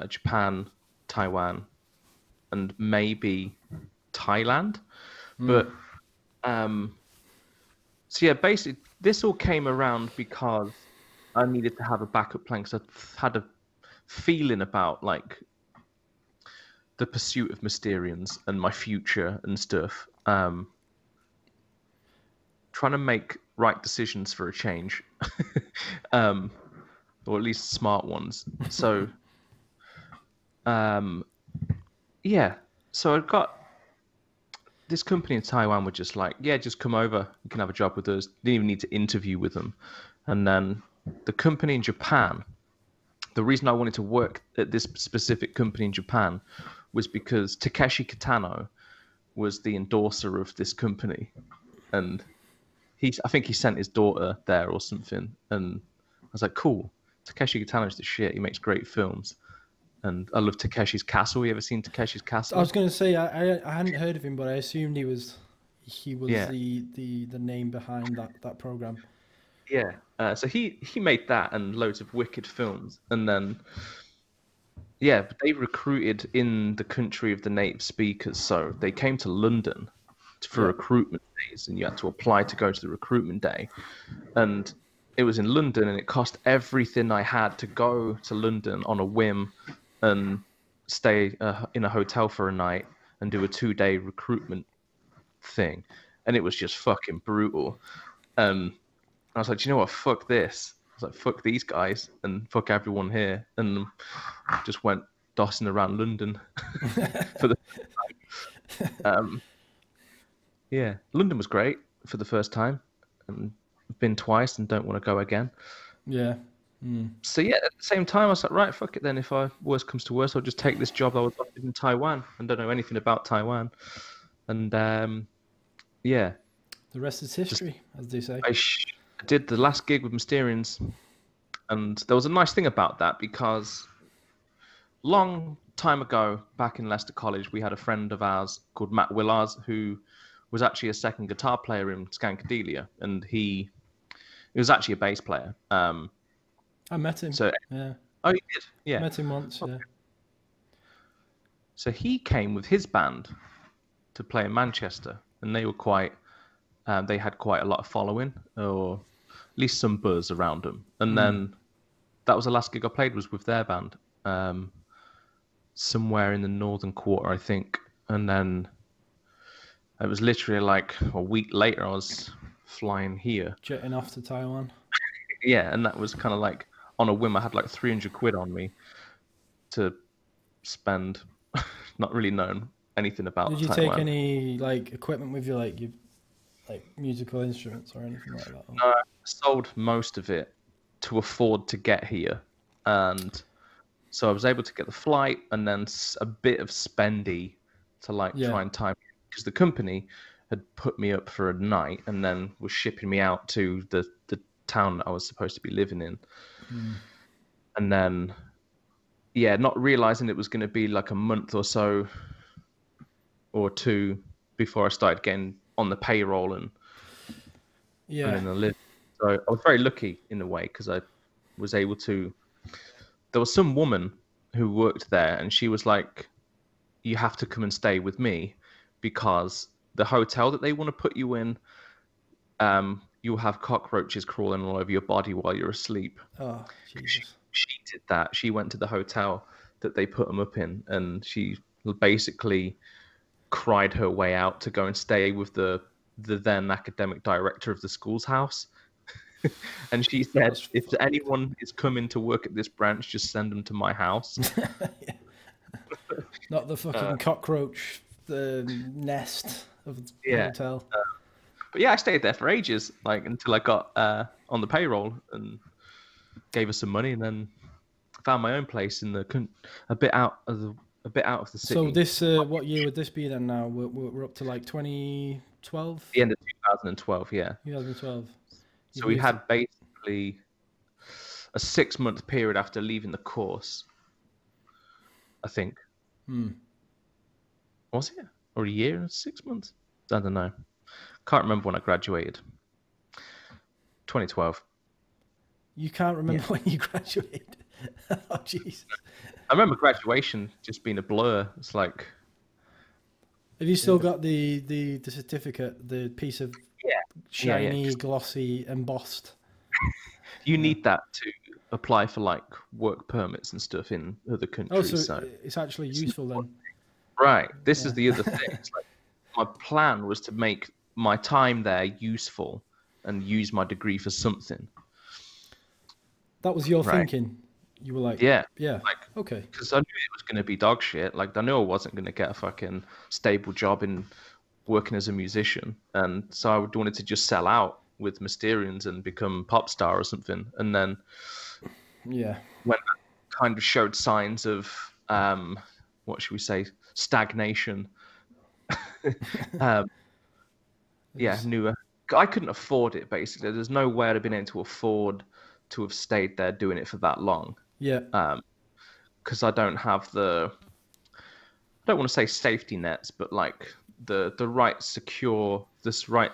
Japan, Taiwan, and maybe Thailand. But basically this all came around because I needed to have a backup plan, because I had a feeling about like the pursuit of Mysterians and my future and stuff. Trying to make right decisions for a change. Or at least smart ones. So, So I got this company in Taiwan were just like, yeah, just come over, you can have a job with us. Didn't even need to interview with them. And then the company in Japan, the reason I wanted to work at this specific company in Japan was because Takeshi Kitano was the endorser of this company. And I think he sent his daughter there or something. And I was like, cool. Takeshi Kitano's the shit. He makes great films. And I love Takeshi's Castle. You ever seen Takeshi's Castle? I was going to say, I hadn't heard of him, but I assumed he was yeah. the name behind that program. Yeah. So he made that and loads of wicked films. And then, yeah, they recruited in the country of the native speakers. So they came to London for recruitment days, and you had to apply to go to the recruitment day. And it was in London, and it cost everything I had to go to London on a whim and stay in a hotel for a night and do a 2-day recruitment thing. And it was just fucking brutal. I was like, do you know what? Fuck this. I was like, fuck these guys and fuck everyone here. And just went dossing around London for the first time. Yeah, London was great for the first time. And been twice and don't want to go again. Yeah. Mm. So yeah, at the same time, I was like, right, fuck it then. If I worst comes to worst, I'll just take this job I was offered in Taiwan and don't know anything about Taiwan. And yeah. The rest is history, as they say. I did the last gig with Mysterians, and there was a nice thing about that because long time ago, back in Leicester College, we had a friend of ours called Matt Willars who was actually a second guitar player in Skankadelia, and he was actually a bass player. I met him. So, yeah. Oh, you did? Yeah. Met him once, okay. Yeah. So he came with his band to play in Manchester, and they were they had quite a lot of following, or at least some buzz around them. And then that was the last gig I played was with their band, somewhere in the Northern Quarter, I think. And then it was literally like a week later, I was flying here. Jetting off to Taiwan. Yeah, and that was kind of like on a whim. I had like 300 quid on me to spend, not really knowing anything about Taiwan. Did you take any like equipment with you, like musical instruments or anything like that? No, I sold most of it to afford to get here. And so I was able to get the flight and then a bit of spendy to try and time. Because the company had put me up for a night and then was shipping me out to the town that I was supposed to be living in. Mm. And then, yeah, not realizing it was going to be like a month or so or two before I started getting on the payroll and earning a living. So I was very lucky in a way because I was able to. There was some woman who worked there and she was like, you have to come and stay with me. Because the hotel that they want to put you in, you'll have cockroaches crawling all over your body while you're asleep. Oh, she did that. She went to the hotel that they put them up in, and she basically cried her way out to go and stay with the then academic director of the school's house. And she said, if anyone is coming to work at this branch, just send them to my house. Not the fucking cockroach. The nest of the hotel. But yeah, I stayed there for ages, until I got on the payroll and gave us some money, and then found my own place in a bit out of the city. So this, what year would this be then? Now we're up to 2012. The end of 2012, yeah. 2012. So we had basically a 6-month period after leaving the course, I think. Hmm. Was it? Or a year and 6 months? I don't know. Can't remember when I graduated. 2012. You can't remember when you graduated? Oh, jeez. I remember graduation just being a blur. It's like... Have you still got the certificate, the piece of shiny, glossy, embossed? You need that to apply for, work permits and stuff in other countries. Oh, so it's actually useful then. Right. This is the other thing. It's my plan was to make my time there useful and use my degree for something. That was your thinking. You were like, okay. Because I knew it was going to be dog shit. I knew I wasn't going to get a fucking stable job in working as a musician, and so I wanted to just sell out with Mysterians and become a pop star or something. And then when that kind of showed signs of what should we say, stagnation, newer, I couldn't afford it, basically. There's no way I'd have been able to afford to have stayed there doing it for that long. Yeah. Because I don't have the, I don't want to say safety nets, but like the right secure, this right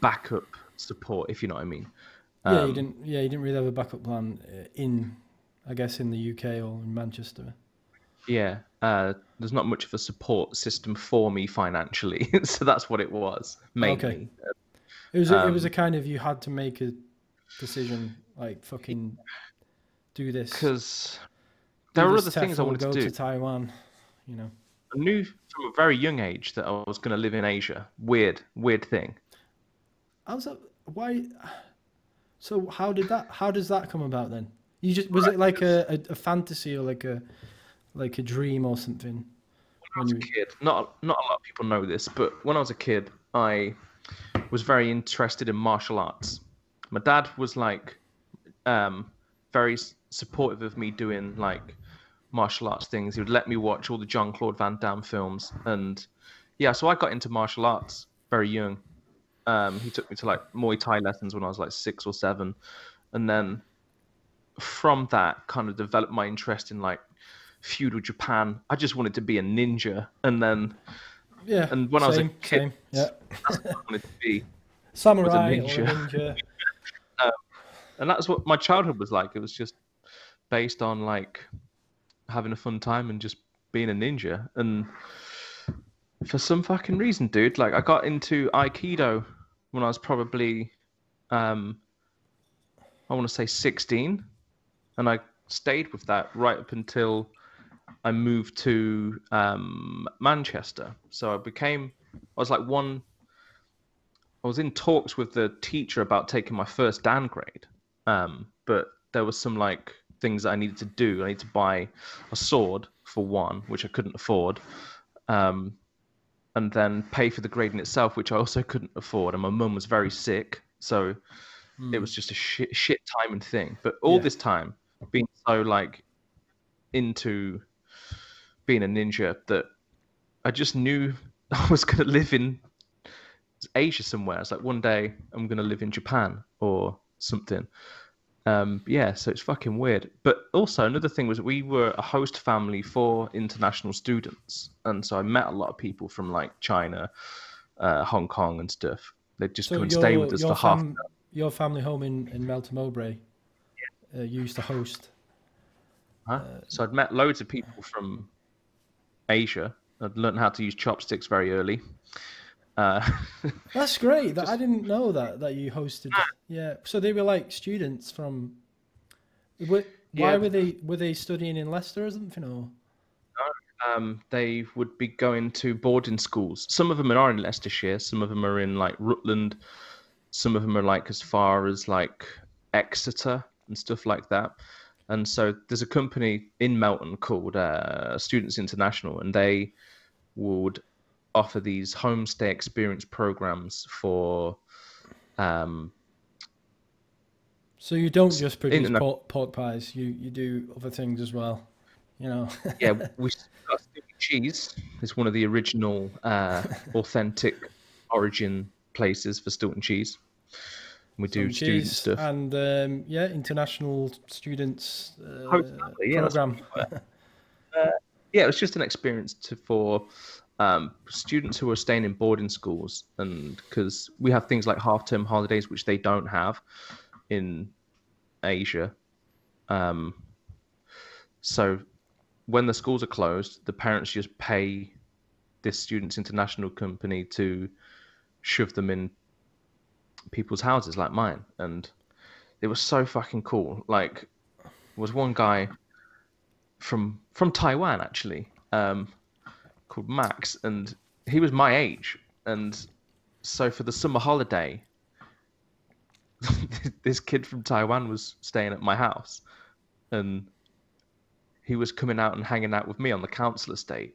backup support, if you know what I mean. You didn't really have a backup plan in, I guess, in the UK or in Manchester. Yeah, there's not much of a support system for me financially, so that's what it was mainly. Okay. It was a kind of, you had to make a decision, like fucking do this because there were other things I wanted to do. Go to Taiwan, you know. I knew from a very young age that I was going to live in Asia. Weird thing. How's that? Why? So how does that come about then? You just was it like a fantasy or like a dream or something? When I was a kid, not a lot of people know this, but when I was a kid, I was very interested in martial arts. My dad was like very supportive of me doing like martial arts things. He would let me watch all the Jean-Claude Van Damme films, and so I got into martial arts very young. He took me to like Muay Thai lessons when I was like 6 or 7, and then from that kind of developed my interest in like feudal Japan. I just wanted to be a ninja, and then when I was a kid, that's what I wanted to be, samurai, ninja. And that's what my childhood was like. It was just based on like having a fun time and just being a ninja. And for some fucking reason, dude, like I got into Aikido when I was probably I want to say 16, and I stayed with that right up until I moved to Manchester. So I was in talks with the teacher about taking my first Dan grade, but there was some like things that I needed to do. I needed to buy a sword for one, which I couldn't afford, and then pay for the grading itself, which I also couldn't afford, and my mum was very sick, so it was just a shit timing thing. But all this time being so like into being a ninja that I just knew I was going to live in Asia somewhere. It's like one day I'm going to live in Japan or something. So it's fucking weird. But also another thing was we were a host family for international students, and so I met a lot of people from like China, Hong Kong and stuff. They'd just come and stay with us for half an hour. Your family home in Melton Mowbray? You used to host. So I'd met loads of people from Asia. I'd learned how to use chopsticks very early. That's great. I didn't know that you hosted. Yeah. So they were like students from. Were they studying in Leicester or something? Or? They would be going to boarding schools. Some of them are in Leicestershire. Some of them are in like Rutland. Some of them are like as far as like Exeter and stuff like that. And so there's a company in Melton called Students International, and they would offer these homestay experience programs for so you don't just produce pork pies, you do other things as well, you know. Yeah, we got cheese. It's one of the original authentic origin places for Stilton cheese. We do student stuff and international students program. It was just an experience for students who are staying in boarding schools, and because we have things like half-term holidays which they don't have in Asia, so when the schools are closed, the parents just pay this Students International company to shove them in people's houses like mine. And it was so fucking cool. Like there was one guy from Taiwan actually, called Max, and he was my age, and so for the summer holiday this kid from Taiwan was staying at my house, and he was coming out and hanging out with me on the council estate.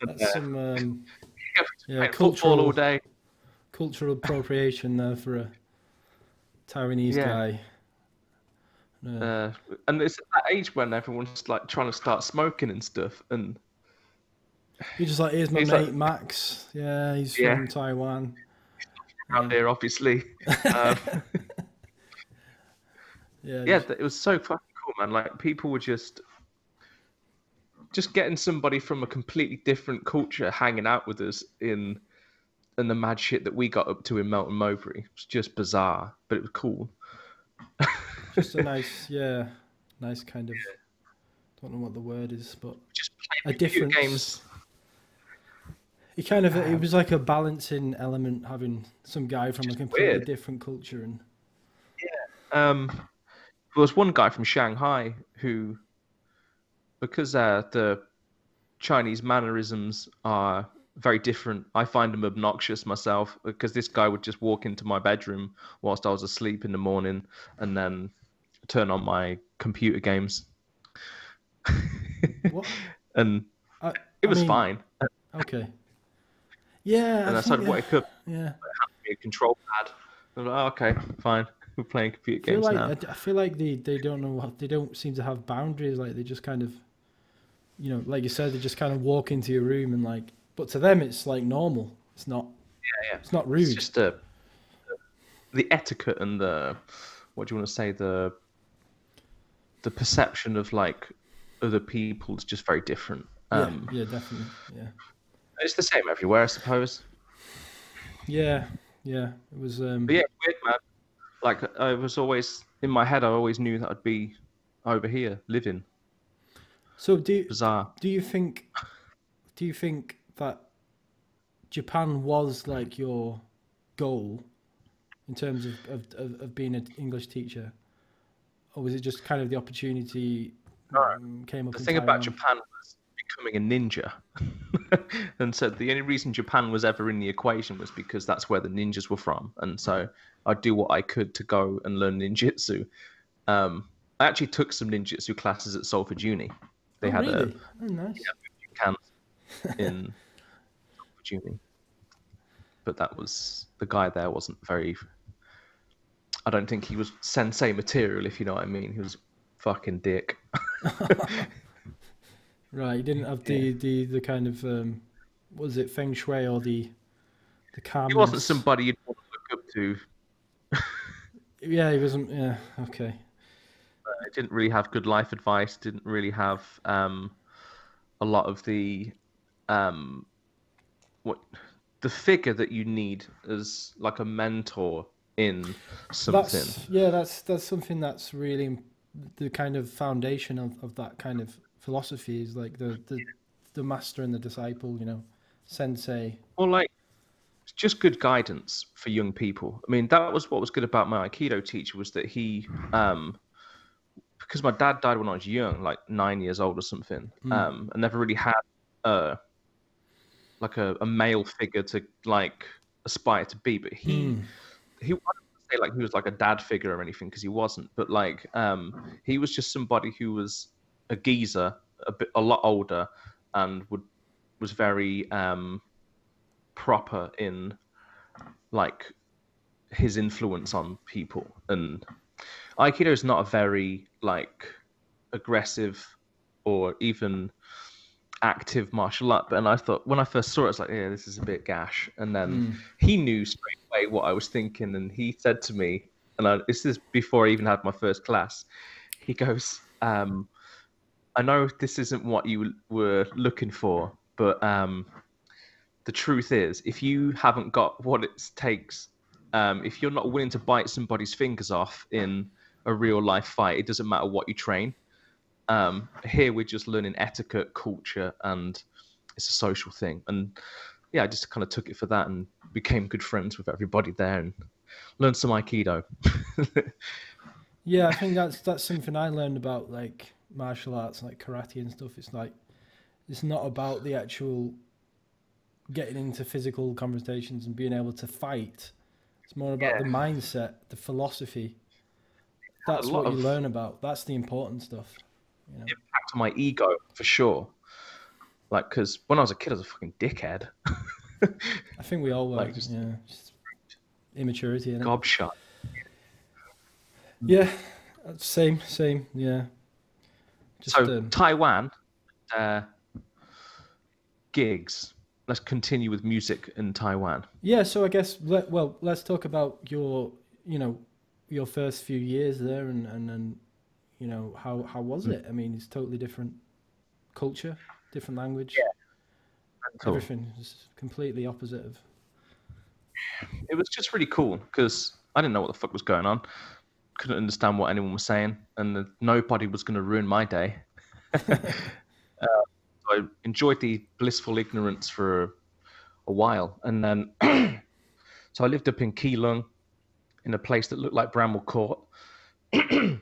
That's some cultural, all day. Cultural appropriation there for a Taiwanese guy. Yeah. And it's at that age when everyone's like trying to start smoking and stuff, and you're just like, here's my mate, like, Max. Yeah, he's from Taiwan. Out there, obviously. It was so fucking cool, man. Like, people were just getting somebody from a completely different culture hanging out with us in the mad shit that we got up to in Melton Mowbray. It was just bizarre, but it was cool. Just a nice kind of, don't know what the word is, but just a difference. Games. It kind of, it was like a balancing element, having some guy from a completely different culture. And there was one guy from Shanghai who, because the Chinese mannerisms are very different, I find them obnoxious myself, because this guy would just walk into my bedroom whilst I was asleep in the morning and then turn on my computer games. What? And it was fine. Okay. Yeah. And I started to wake up. Yeah. It had to be a control pad. I was like, okay, fine. We're playing computer games now. I feel like they don't know what, they don't seem to have boundaries. Like, they just kind of, you know, like you said, they just kind of walk into your room and like, but to them it's like normal. It's not. Yeah, yeah. It's not rude. It's just the etiquette and the, what do you want to say, the perception of like other people is just very different. Yeah, definitely. Yeah. It's the same everywhere, I suppose. Yeah. It was. But yeah, weird, man. Like, I was always in my head, I always knew that I'd be over here living. So bizarre. Do you think that Japan was like your goal in terms of being an English teacher, or was it just kind of the opportunity came up? The thing about Japan was becoming a ninja. And so the only reason Japan was ever in the equation was because that's where the ninjas were from. And so I'd do what I could to go and learn ninjutsu. I actually took some ninjutsu classes at Salford Uni. They had really? Nice. Yeah, you can in Salford Uni. But that was, the guy there wasn't very, I don't think he was sensei material, if you know what I mean. He was a fucking dick. Right, you didn't have the kind of, what was it, feng shui or the calmness. He wasn't somebody you'd want to look up to. Yeah, he wasn't, okay. I didn't really have good life advice, didn't really have a lot of the, the figure that you need as like a mentor in something. That's something that's really the kind of foundation of that kind of philosophy, is like the master and the disciple, you know, sensei. Well, like, it's just good guidance for young people. I mean, that was what was good about my Aikido teacher, was that he, because my dad died when I was young, like 9 years old or something, I never really had a male figure to like aspire to be, but he wanted to say like he was like a dad figure or anything, because he wasn't, but like he was just somebody who was a geezer, a lot older, and was very proper in like his influence on people. And Aikido is not a very like aggressive or even active martial art, and I thought when I first saw it, I was like, yeah, this is a bit gash. And then he knew straight away what I was thinking, and he said to me, and this is before I even had my first class, he goes, I know this isn't what you were looking for, but the truth is, if you haven't got what it takes, if you're not willing to bite somebody's fingers off in a real life fight, it doesn't matter what you train. Here we're just learning etiquette, culture, and it's a social thing. And yeah, I just kind of took it for that and became good friends with everybody there and learned some Aikido. Yeah, I think that's something I learned about, like, martial arts, like karate and stuff. It's like, it's not about the actual getting into physical conversations and being able to fight. It's more about the mindset, the philosophy. That's what you learn about. That's the important stuff. You know? Impact on my ego for sure. Like, because when I was a kid, I was a fucking dickhead. I think we all were. Like, just, yeah, just immaturity. Gobshot. Yeah, same, yeah. Just, so Taiwan, gigs. Let's continue with music in Taiwan. Yeah, so I guess let's talk about your first few years there, and you know, how was it? I mean, it's totally different culture, different language, everything is completely opposite of. It was just really cool because I didn't know what the fuck was going on. Couldn't understand what anyone was saying, and nobody was going to ruin my day. I enjoyed the blissful ignorance for a while, and then so I lived up in Keelung in a place that looked like Bramwell Court, and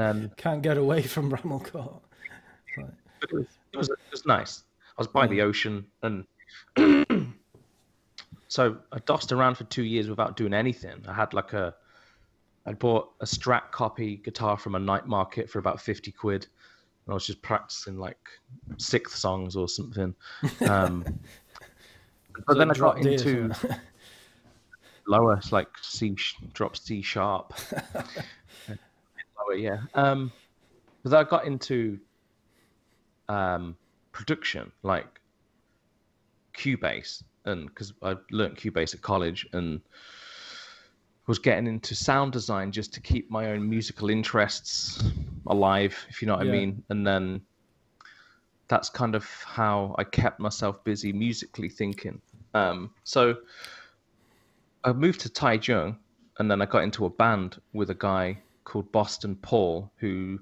then can't get away from Bramwell Court. Right. It was nice. I was by the ocean, and so I dossed around for 2 years without doing anything. I had like I'd bought a Strat copy guitar from a night market for about 50 quid. And I was just practicing like sixth songs or something. But then I got into lower, like C sharp. Lower, yeah. But then I got into production, like Cubase. And because I learned Cubase at college and was getting into sound design just to keep my own musical interests alive, if you know what I mean. And then that's kind of how I kept myself busy musically thinking. So I moved to Taichung, and then I got into a band with a guy called Boston Paul, who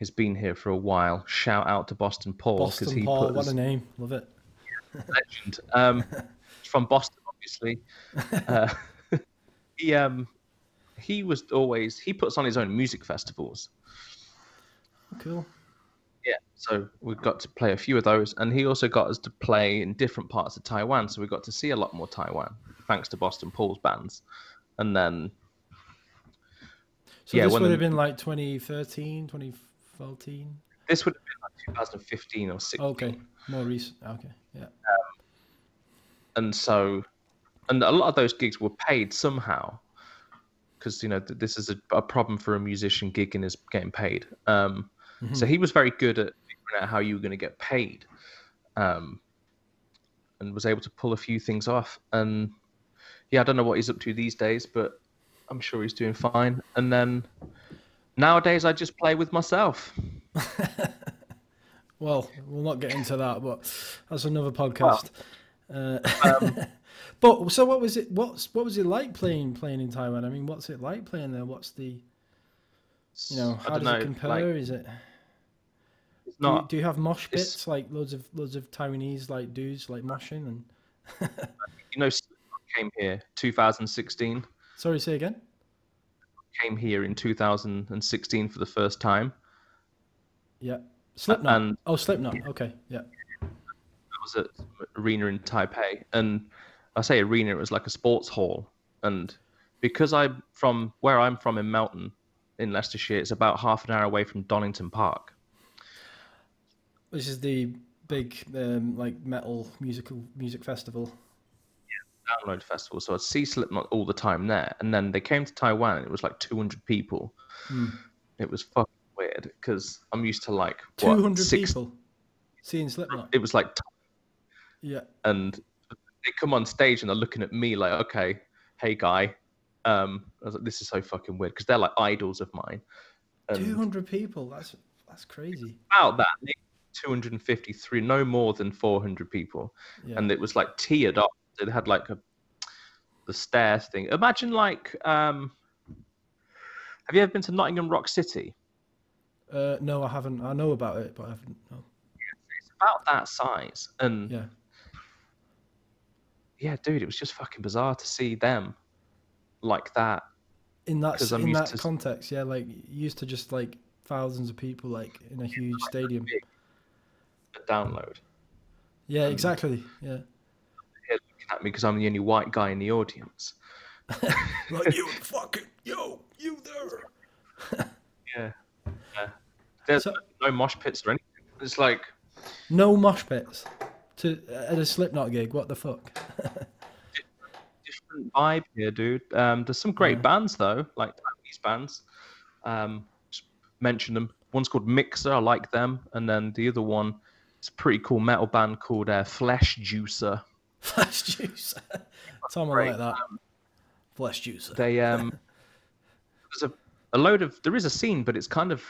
has been here for a while. Shout out to Boston Paul. Boston Paul, what a name. Love it. Legend. From Boston, obviously. He puts on his own music festivals. Cool. Yeah, so we got to play a few of those, and he also got us to play in different parts of Taiwan, so we got to see a lot more Taiwan thanks to Boston Paul's bands. And then so this would have been like 2013, 2014. This would have been like 2015 or 16. Okay, more recent. Okay, yeah. And so. And a lot of those gigs were paid somehow, because you know this is a problem for a musician gigging is getting paid. So he was very good at figuring out how you were going to get paid, and was able to pull a few things off. And yeah, I don't know what he's up to these days, but I'm sure he's doing fine. And then nowadays, I just play with myself. Well, we'll not get into that, but that's another podcast. Well, But so, what was it? What was it like playing in Taiwan? I mean, what's it like playing there? What's the, you know, how does it compare? Like, is it? It's not. Do you have mosh bits like loads of Taiwanese like dudes like moshing and? You know, Slipknot came here 2016. Sorry, say again. Came here in 2016 for the first time. Yeah, Slipknot. Slipknot. Okay, yeah. That was at an arena in Taipei, and. I say arena, it was like a sports hall. And because I'm from in Melton, in Leicestershire, it's about half an hour away from Donington Park. Which is the big like metal music festival. Yeah, Download festival. So I'd see Slipknot all the time there. And then they came to Taiwan and it was like 200 people. Mm. It was fucking weird because I'm used to like, 200 people seeing Slipknot? It was like... Yeah. And... They come on stage and they're looking at me like, okay, hey guy, I was like, this is so fucking weird because they're like idols of mine. 200 people, that's crazy. About that, 253, no more than 400 people, yeah. And it was like tiered up. It had like the stairs thing. Imagine like, have you ever been to Nottingham Rock City? No, I haven't. I know about it, but I haven't. No. Yeah, it's about that size, and yeah. Yeah, dude, it was just fucking bizarre to see them like that. In that context, yeah, like used to just like thousands of people like in a huge stadium. A Download. Yeah, exactly. Yeah. They're looking at me because I'm the only white guy in the audience. Like you there. Yeah. There's no mosh pits or anything. It's like No mosh pits at a Slipknot gig. What the fuck? different vibe here, dude. There's some great bands though, like Taiwanese bands. Just mention them. One's called Mixer. I like them. And then the other one is a pretty cool metal band called Flesh Juicer. Flesh Juicer. Tom, I like that. Flesh Juicer. They there's a load of there is a scene, but it's kind of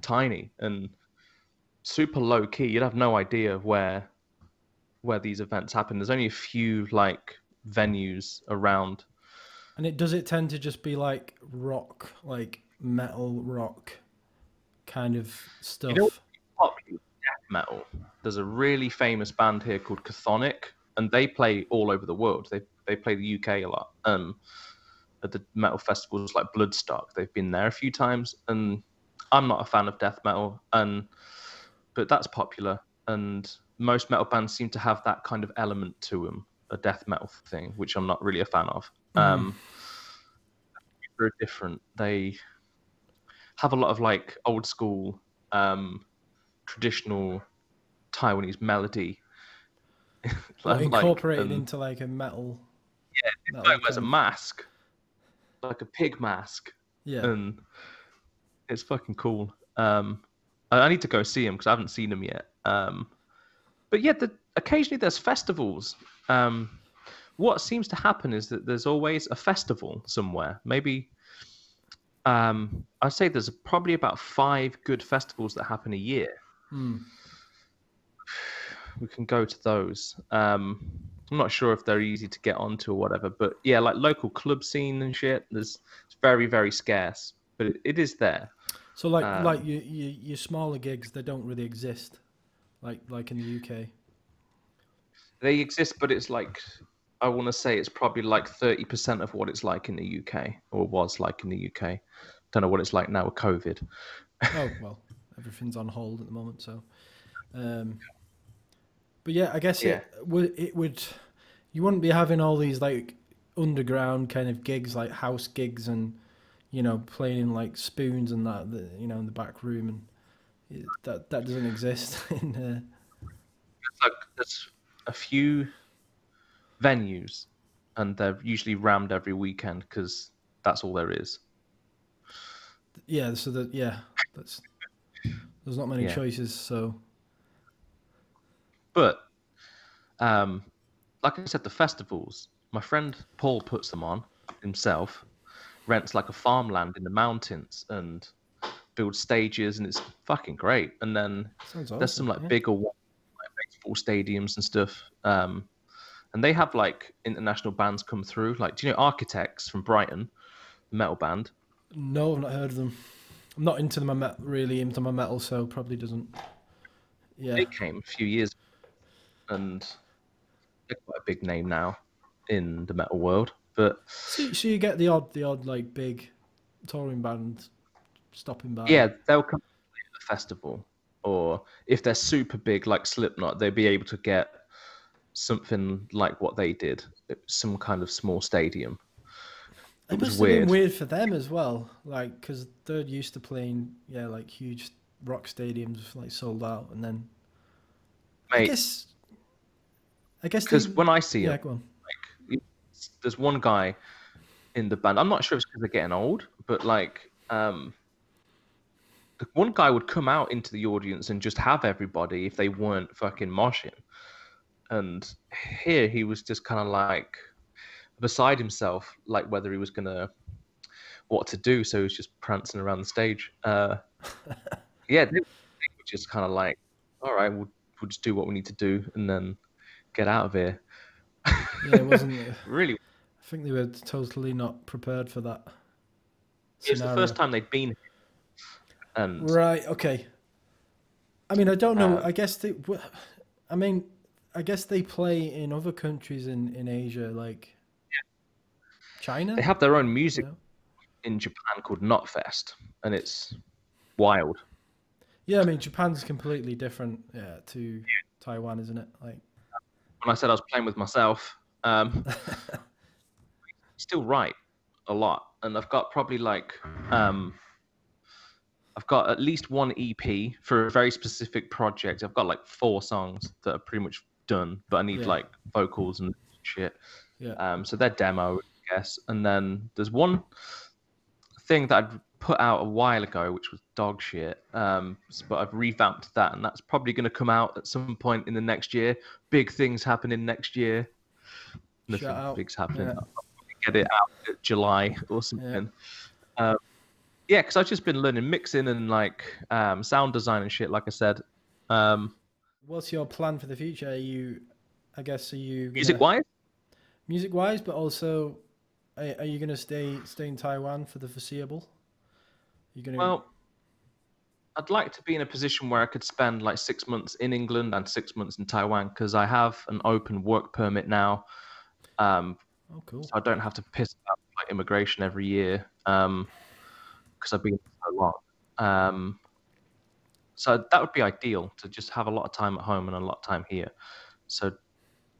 tiny and super low key. You'd have no idea where these events happen. There's only a few like venues around. And does it tend to just be like rock, like metal rock kind of stuff? You know what's popular? Death metal. There's a really famous band here called Chthonic, and they play all over the world. They play the UK a lot. At the metal festivals like Bloodstock, they've been there a few times. And I'm not a fan of death metal, but that's popular. And most metal bands seem to have that kind of element to them, a death metal thing, which I'm not really a fan of. They're different. They have a lot of like old school, traditional Taiwanese melody. Like, incorporated into like a metal. Yeah, this guy wears a mask, like a pig mask. Yeah, and it's fucking cool. I need to go see him because I haven't seen him yet. But yeah, occasionally there's festivals. What seems to happen is that there's always a festival somewhere. Maybe I'd say there's probably about 5 good festivals that happen a year. We can go to those. I'm not sure if they're easy to get onto or whatever, but yeah, like local club scene and shit. It's very, very scarce, but it is there. So like your smaller gigs, they don't really exist, like in the UK. They exist, but it's like I want to say it's probably like 30% of what it's like in the UK, or was like in the UK. Don't know what it's like now with COVID. Oh well, everything's on hold at the moment, so. But yeah, I guess it would. You wouldn't be having all these like underground kind of gigs, like house gigs, and you know, playing in like spoons and that, you know, in the back room, and that doesn't exist. There's a few venues, and they're usually rammed every weekend because that's all there is. Yeah. So there's not many choices. So. But, like I said, the festivals, my friend Paul puts them on himself, rents like a farmland in the mountains and builds stages, and it's fucking great. And then there's some like bigger ones, like baseball stadiums and stuff. And they have like international bands come through. Like, do you know Architects from Brighton, the metal band? No, I've not heard of them. I'm not into them, really into my metal, so probably doesn't. Yeah. They came a few years ago. And they're quite a big name now in the metal world, but so you get the odd like big touring band stopping by. Yeah, they'll come to the festival, or if they're super big like Slipknot, they'll be able to get something like what they did, some kind of small stadium. It was weird. Been weird for them as well, like because they're used to playing like huge rock stadiums like sold out, and then mate. I guess because when I see him, like, there's one guy in the band. I'm not sure if it's because they're getting old, but like the one guy would come out into the audience and just have everybody if they weren't fucking moshing. And here he was just kind of like beside himself, like whether he was gonna what to do. So he was just prancing around the stage. Yeah, they were just kind of like, all right, we'll just do what we need to do, and then. Get out of here. Yeah, it wasn't really. I think they were totally not prepared for that. It's the first time they'd been here. And right, okay. I mean, I don't know. I guess they play in other countries in Asia, like China. They have their own music in Japan called Knotfest, and it's wild. Yeah, I mean, Japan's completely different to Taiwan, isn't it? Like. When I said I was playing with myself, still write a lot, and I've got probably like I've got at least one EP for a very specific project. I've got like 4 songs that are pretty much done, but I need like vocals and shit. Yeah. So they're demo, I guess. And then there's one thing that I'd put out a while ago, which was dog shit. But I've revamped that, and that's probably going to come out at some point in the next year. Big things happening next year. Nothing big's happening. Yeah. I'll probably get it out in July or something. Yeah. Because I've just been learning mixing and like sound design and shit, like I said. What's your plan for the future? Are you music-wise? Music-wise, but also, are you going to stay in Taiwan for the foreseeable? Well, I'd like to be in a position where I could spend like 6 months in England and 6 months in Taiwan, because I have an open work permit now. Cool. So I don't have to piss about my immigration every year, because I've been so long. So that would be ideal, to just have a lot of time at home and a lot of time here. So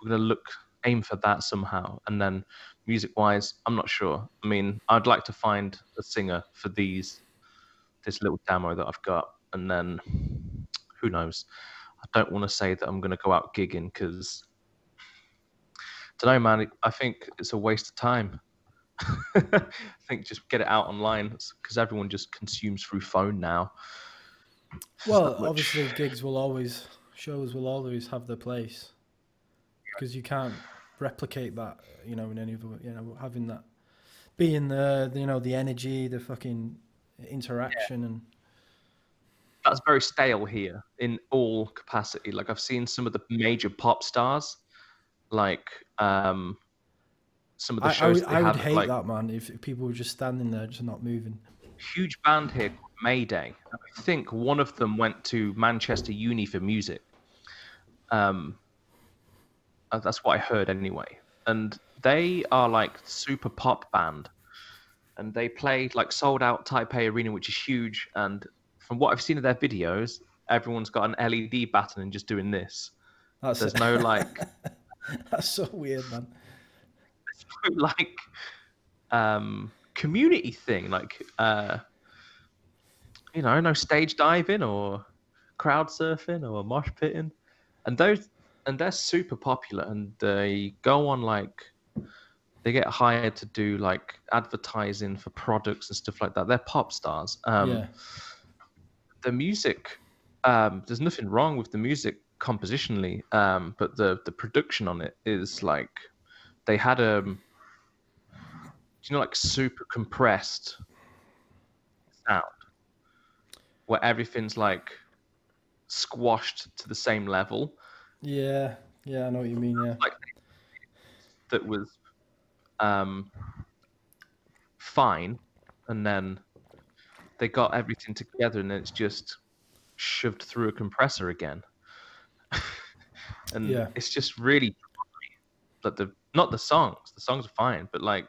we're going to aim for that somehow. And then music-wise, I'm not sure. I mean, I'd like to find a singer for this little demo that I've got, and then who knows. I don't want to say that I'm going to go out gigging, because I don't know, man, I think it's a waste of time. I think just get it out online, because everyone just consumes through phone now. Well, obviously shows will always have their place, because you can't replicate that, in any other, having that, being the, the energy, the fucking interaction. Yeah. And that's very stale here in all capacity. Like, I've seen some of the major pop stars, like some of the shows I would hate, like, that, man, if people were just standing there, just not moving. Huge band here called Mayday. I think one of them went to Manchester Uni for music. That's what I heard anyway. And they are like super pop band, and they played like sold out Taipei Arena, which is huge. And from what I've seen of their videos, everyone's got an LED baton and just doing this. There's no like. That's so weird, man. It's no, like community thing, like no stage diving or crowd surfing or mosh pitting, and they're super popular, and they go on like they get hired to do like advertising for products and stuff like that. They're pop stars. The music, there's nothing wrong with the music compositionally, but the production on it is like they had like super compressed sound where everything's like squashed to the same level. Yeah, I know what you mean. Yeah, like that was fine, and then they got everything together, and then it's just shoved through a compressor again. And it's just really like not the songs. The songs are fine, but like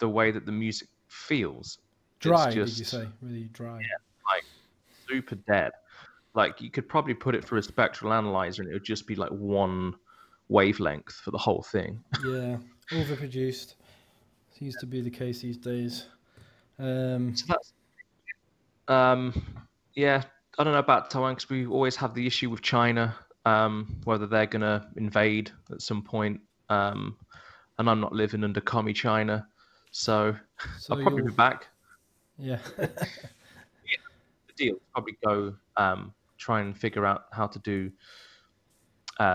the way that the music feels dry. It's just, did you say really dry? Yeah, like super dead. Like you could probably put it through a spectral analyzer, and it would just be like one wavelength for the whole thing. Yeah, overproduced. It used to be the case these days. So that's I don't know about Taiwan, because we always have the issue with China, whether they're going to invade at some point. And I'm not living under commie China, so I'll probably be back. Yeah. Yeah, the deal. Probably go try and figure out how to do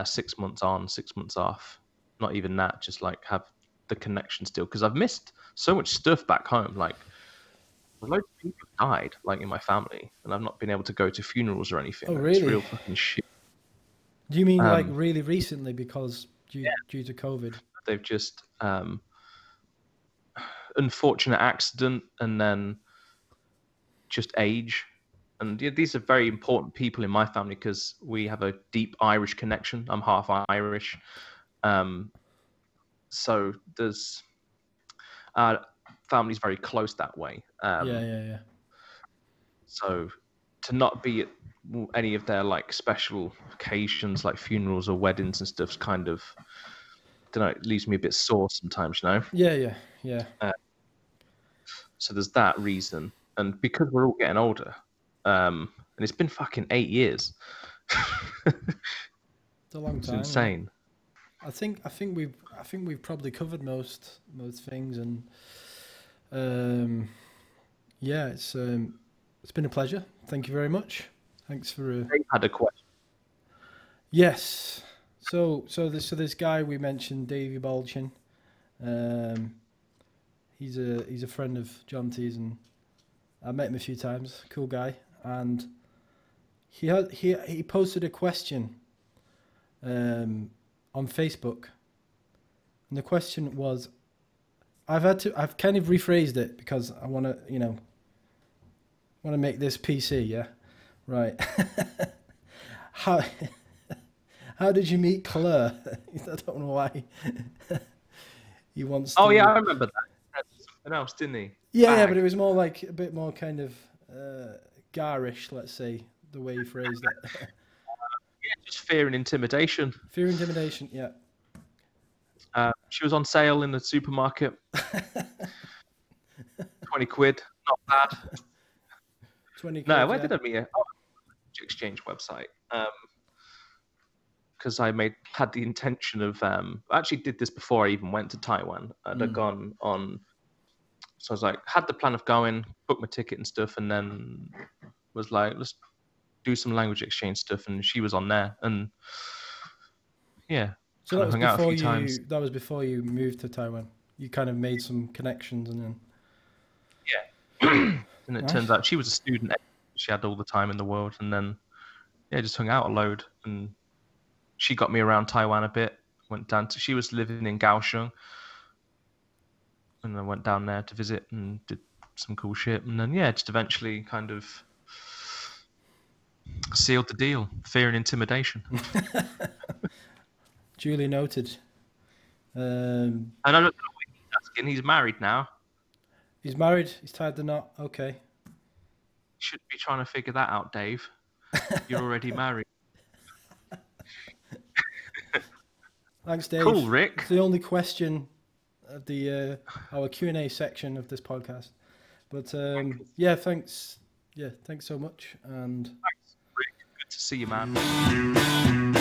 6 months on, 6 months off. Not even that, just like have the connection still, because I've missed so much stuff back home, like loads of people died, like, in my family, and I've not been able to go to funerals or anything. Oh, really? It's real fucking shit. Do you mean, like, really recently because due to COVID? They've just... unfortunate accident, and then just age. And these are very important people in my family, because we have a deep Irish connection. I'm half Irish. So there's... family's very close that way. So to not be at any of their like special occasions, like funerals or weddings and stuff's kind of, I don't know, it leaves me a bit sore sometimes, you know? So there's that reason. and because we're all getting older, and it's been fucking 8 years. It's a long time. It's insane. I think we've probably covered most things, and yeah, it's been a pleasure. Thank you very much. Thanks for. I had a question. Yes. So this guy we mentioned, Dave Balchin, he's a friend of John T's, and I met him a few times. Cool guy, and he posted a question on Facebook, and the question was, I've kind of rephrased it because I want to make this PC, yeah, right. How did you meet Claire? I don't know why. He wants. Oh yeah, I remember that. That's something else, didn't he? Yeah, yeah, but it was more like a bit more kind of garish, let's say, the way you phrased it. Yeah, just fear and intimidation. Fear and intimidation, yeah. She was on sale in the supermarket. 20 quid, not bad. 20 quid. No, where did I meet her? Oh, exchange website. Because I had the intention of, I actually did this before I even went to Taiwan. I'd gone on, so I was like, had the plan of going, booked my ticket and stuff, and then was like, let's do some language exchange stuff. And she was on there, and yeah. So that was before that was before you moved to Taiwan. You kind of made some connections, and then. Yeah. And it turns out she was a student. She had all the time in the world, and then, yeah, just hung out a load, and. She got me around Taiwan a bit. She was living in Kaohsiung, and I went down there to visit and did some cool shit. And then, yeah, just eventually kind of sealed the deal. Fear and intimidation. Duly noted. And I don't know what he's asking. He's married now. He's married. He's tied the knot. Okay. Should be trying to figure that out, Dave. You're already married. Thanks, Dave. Cool, Rick. It's the only question of the our Q&A section of this podcast. But yeah, thanks. Yeah, thanks so much. And thanks, Rick. Good to see you, man.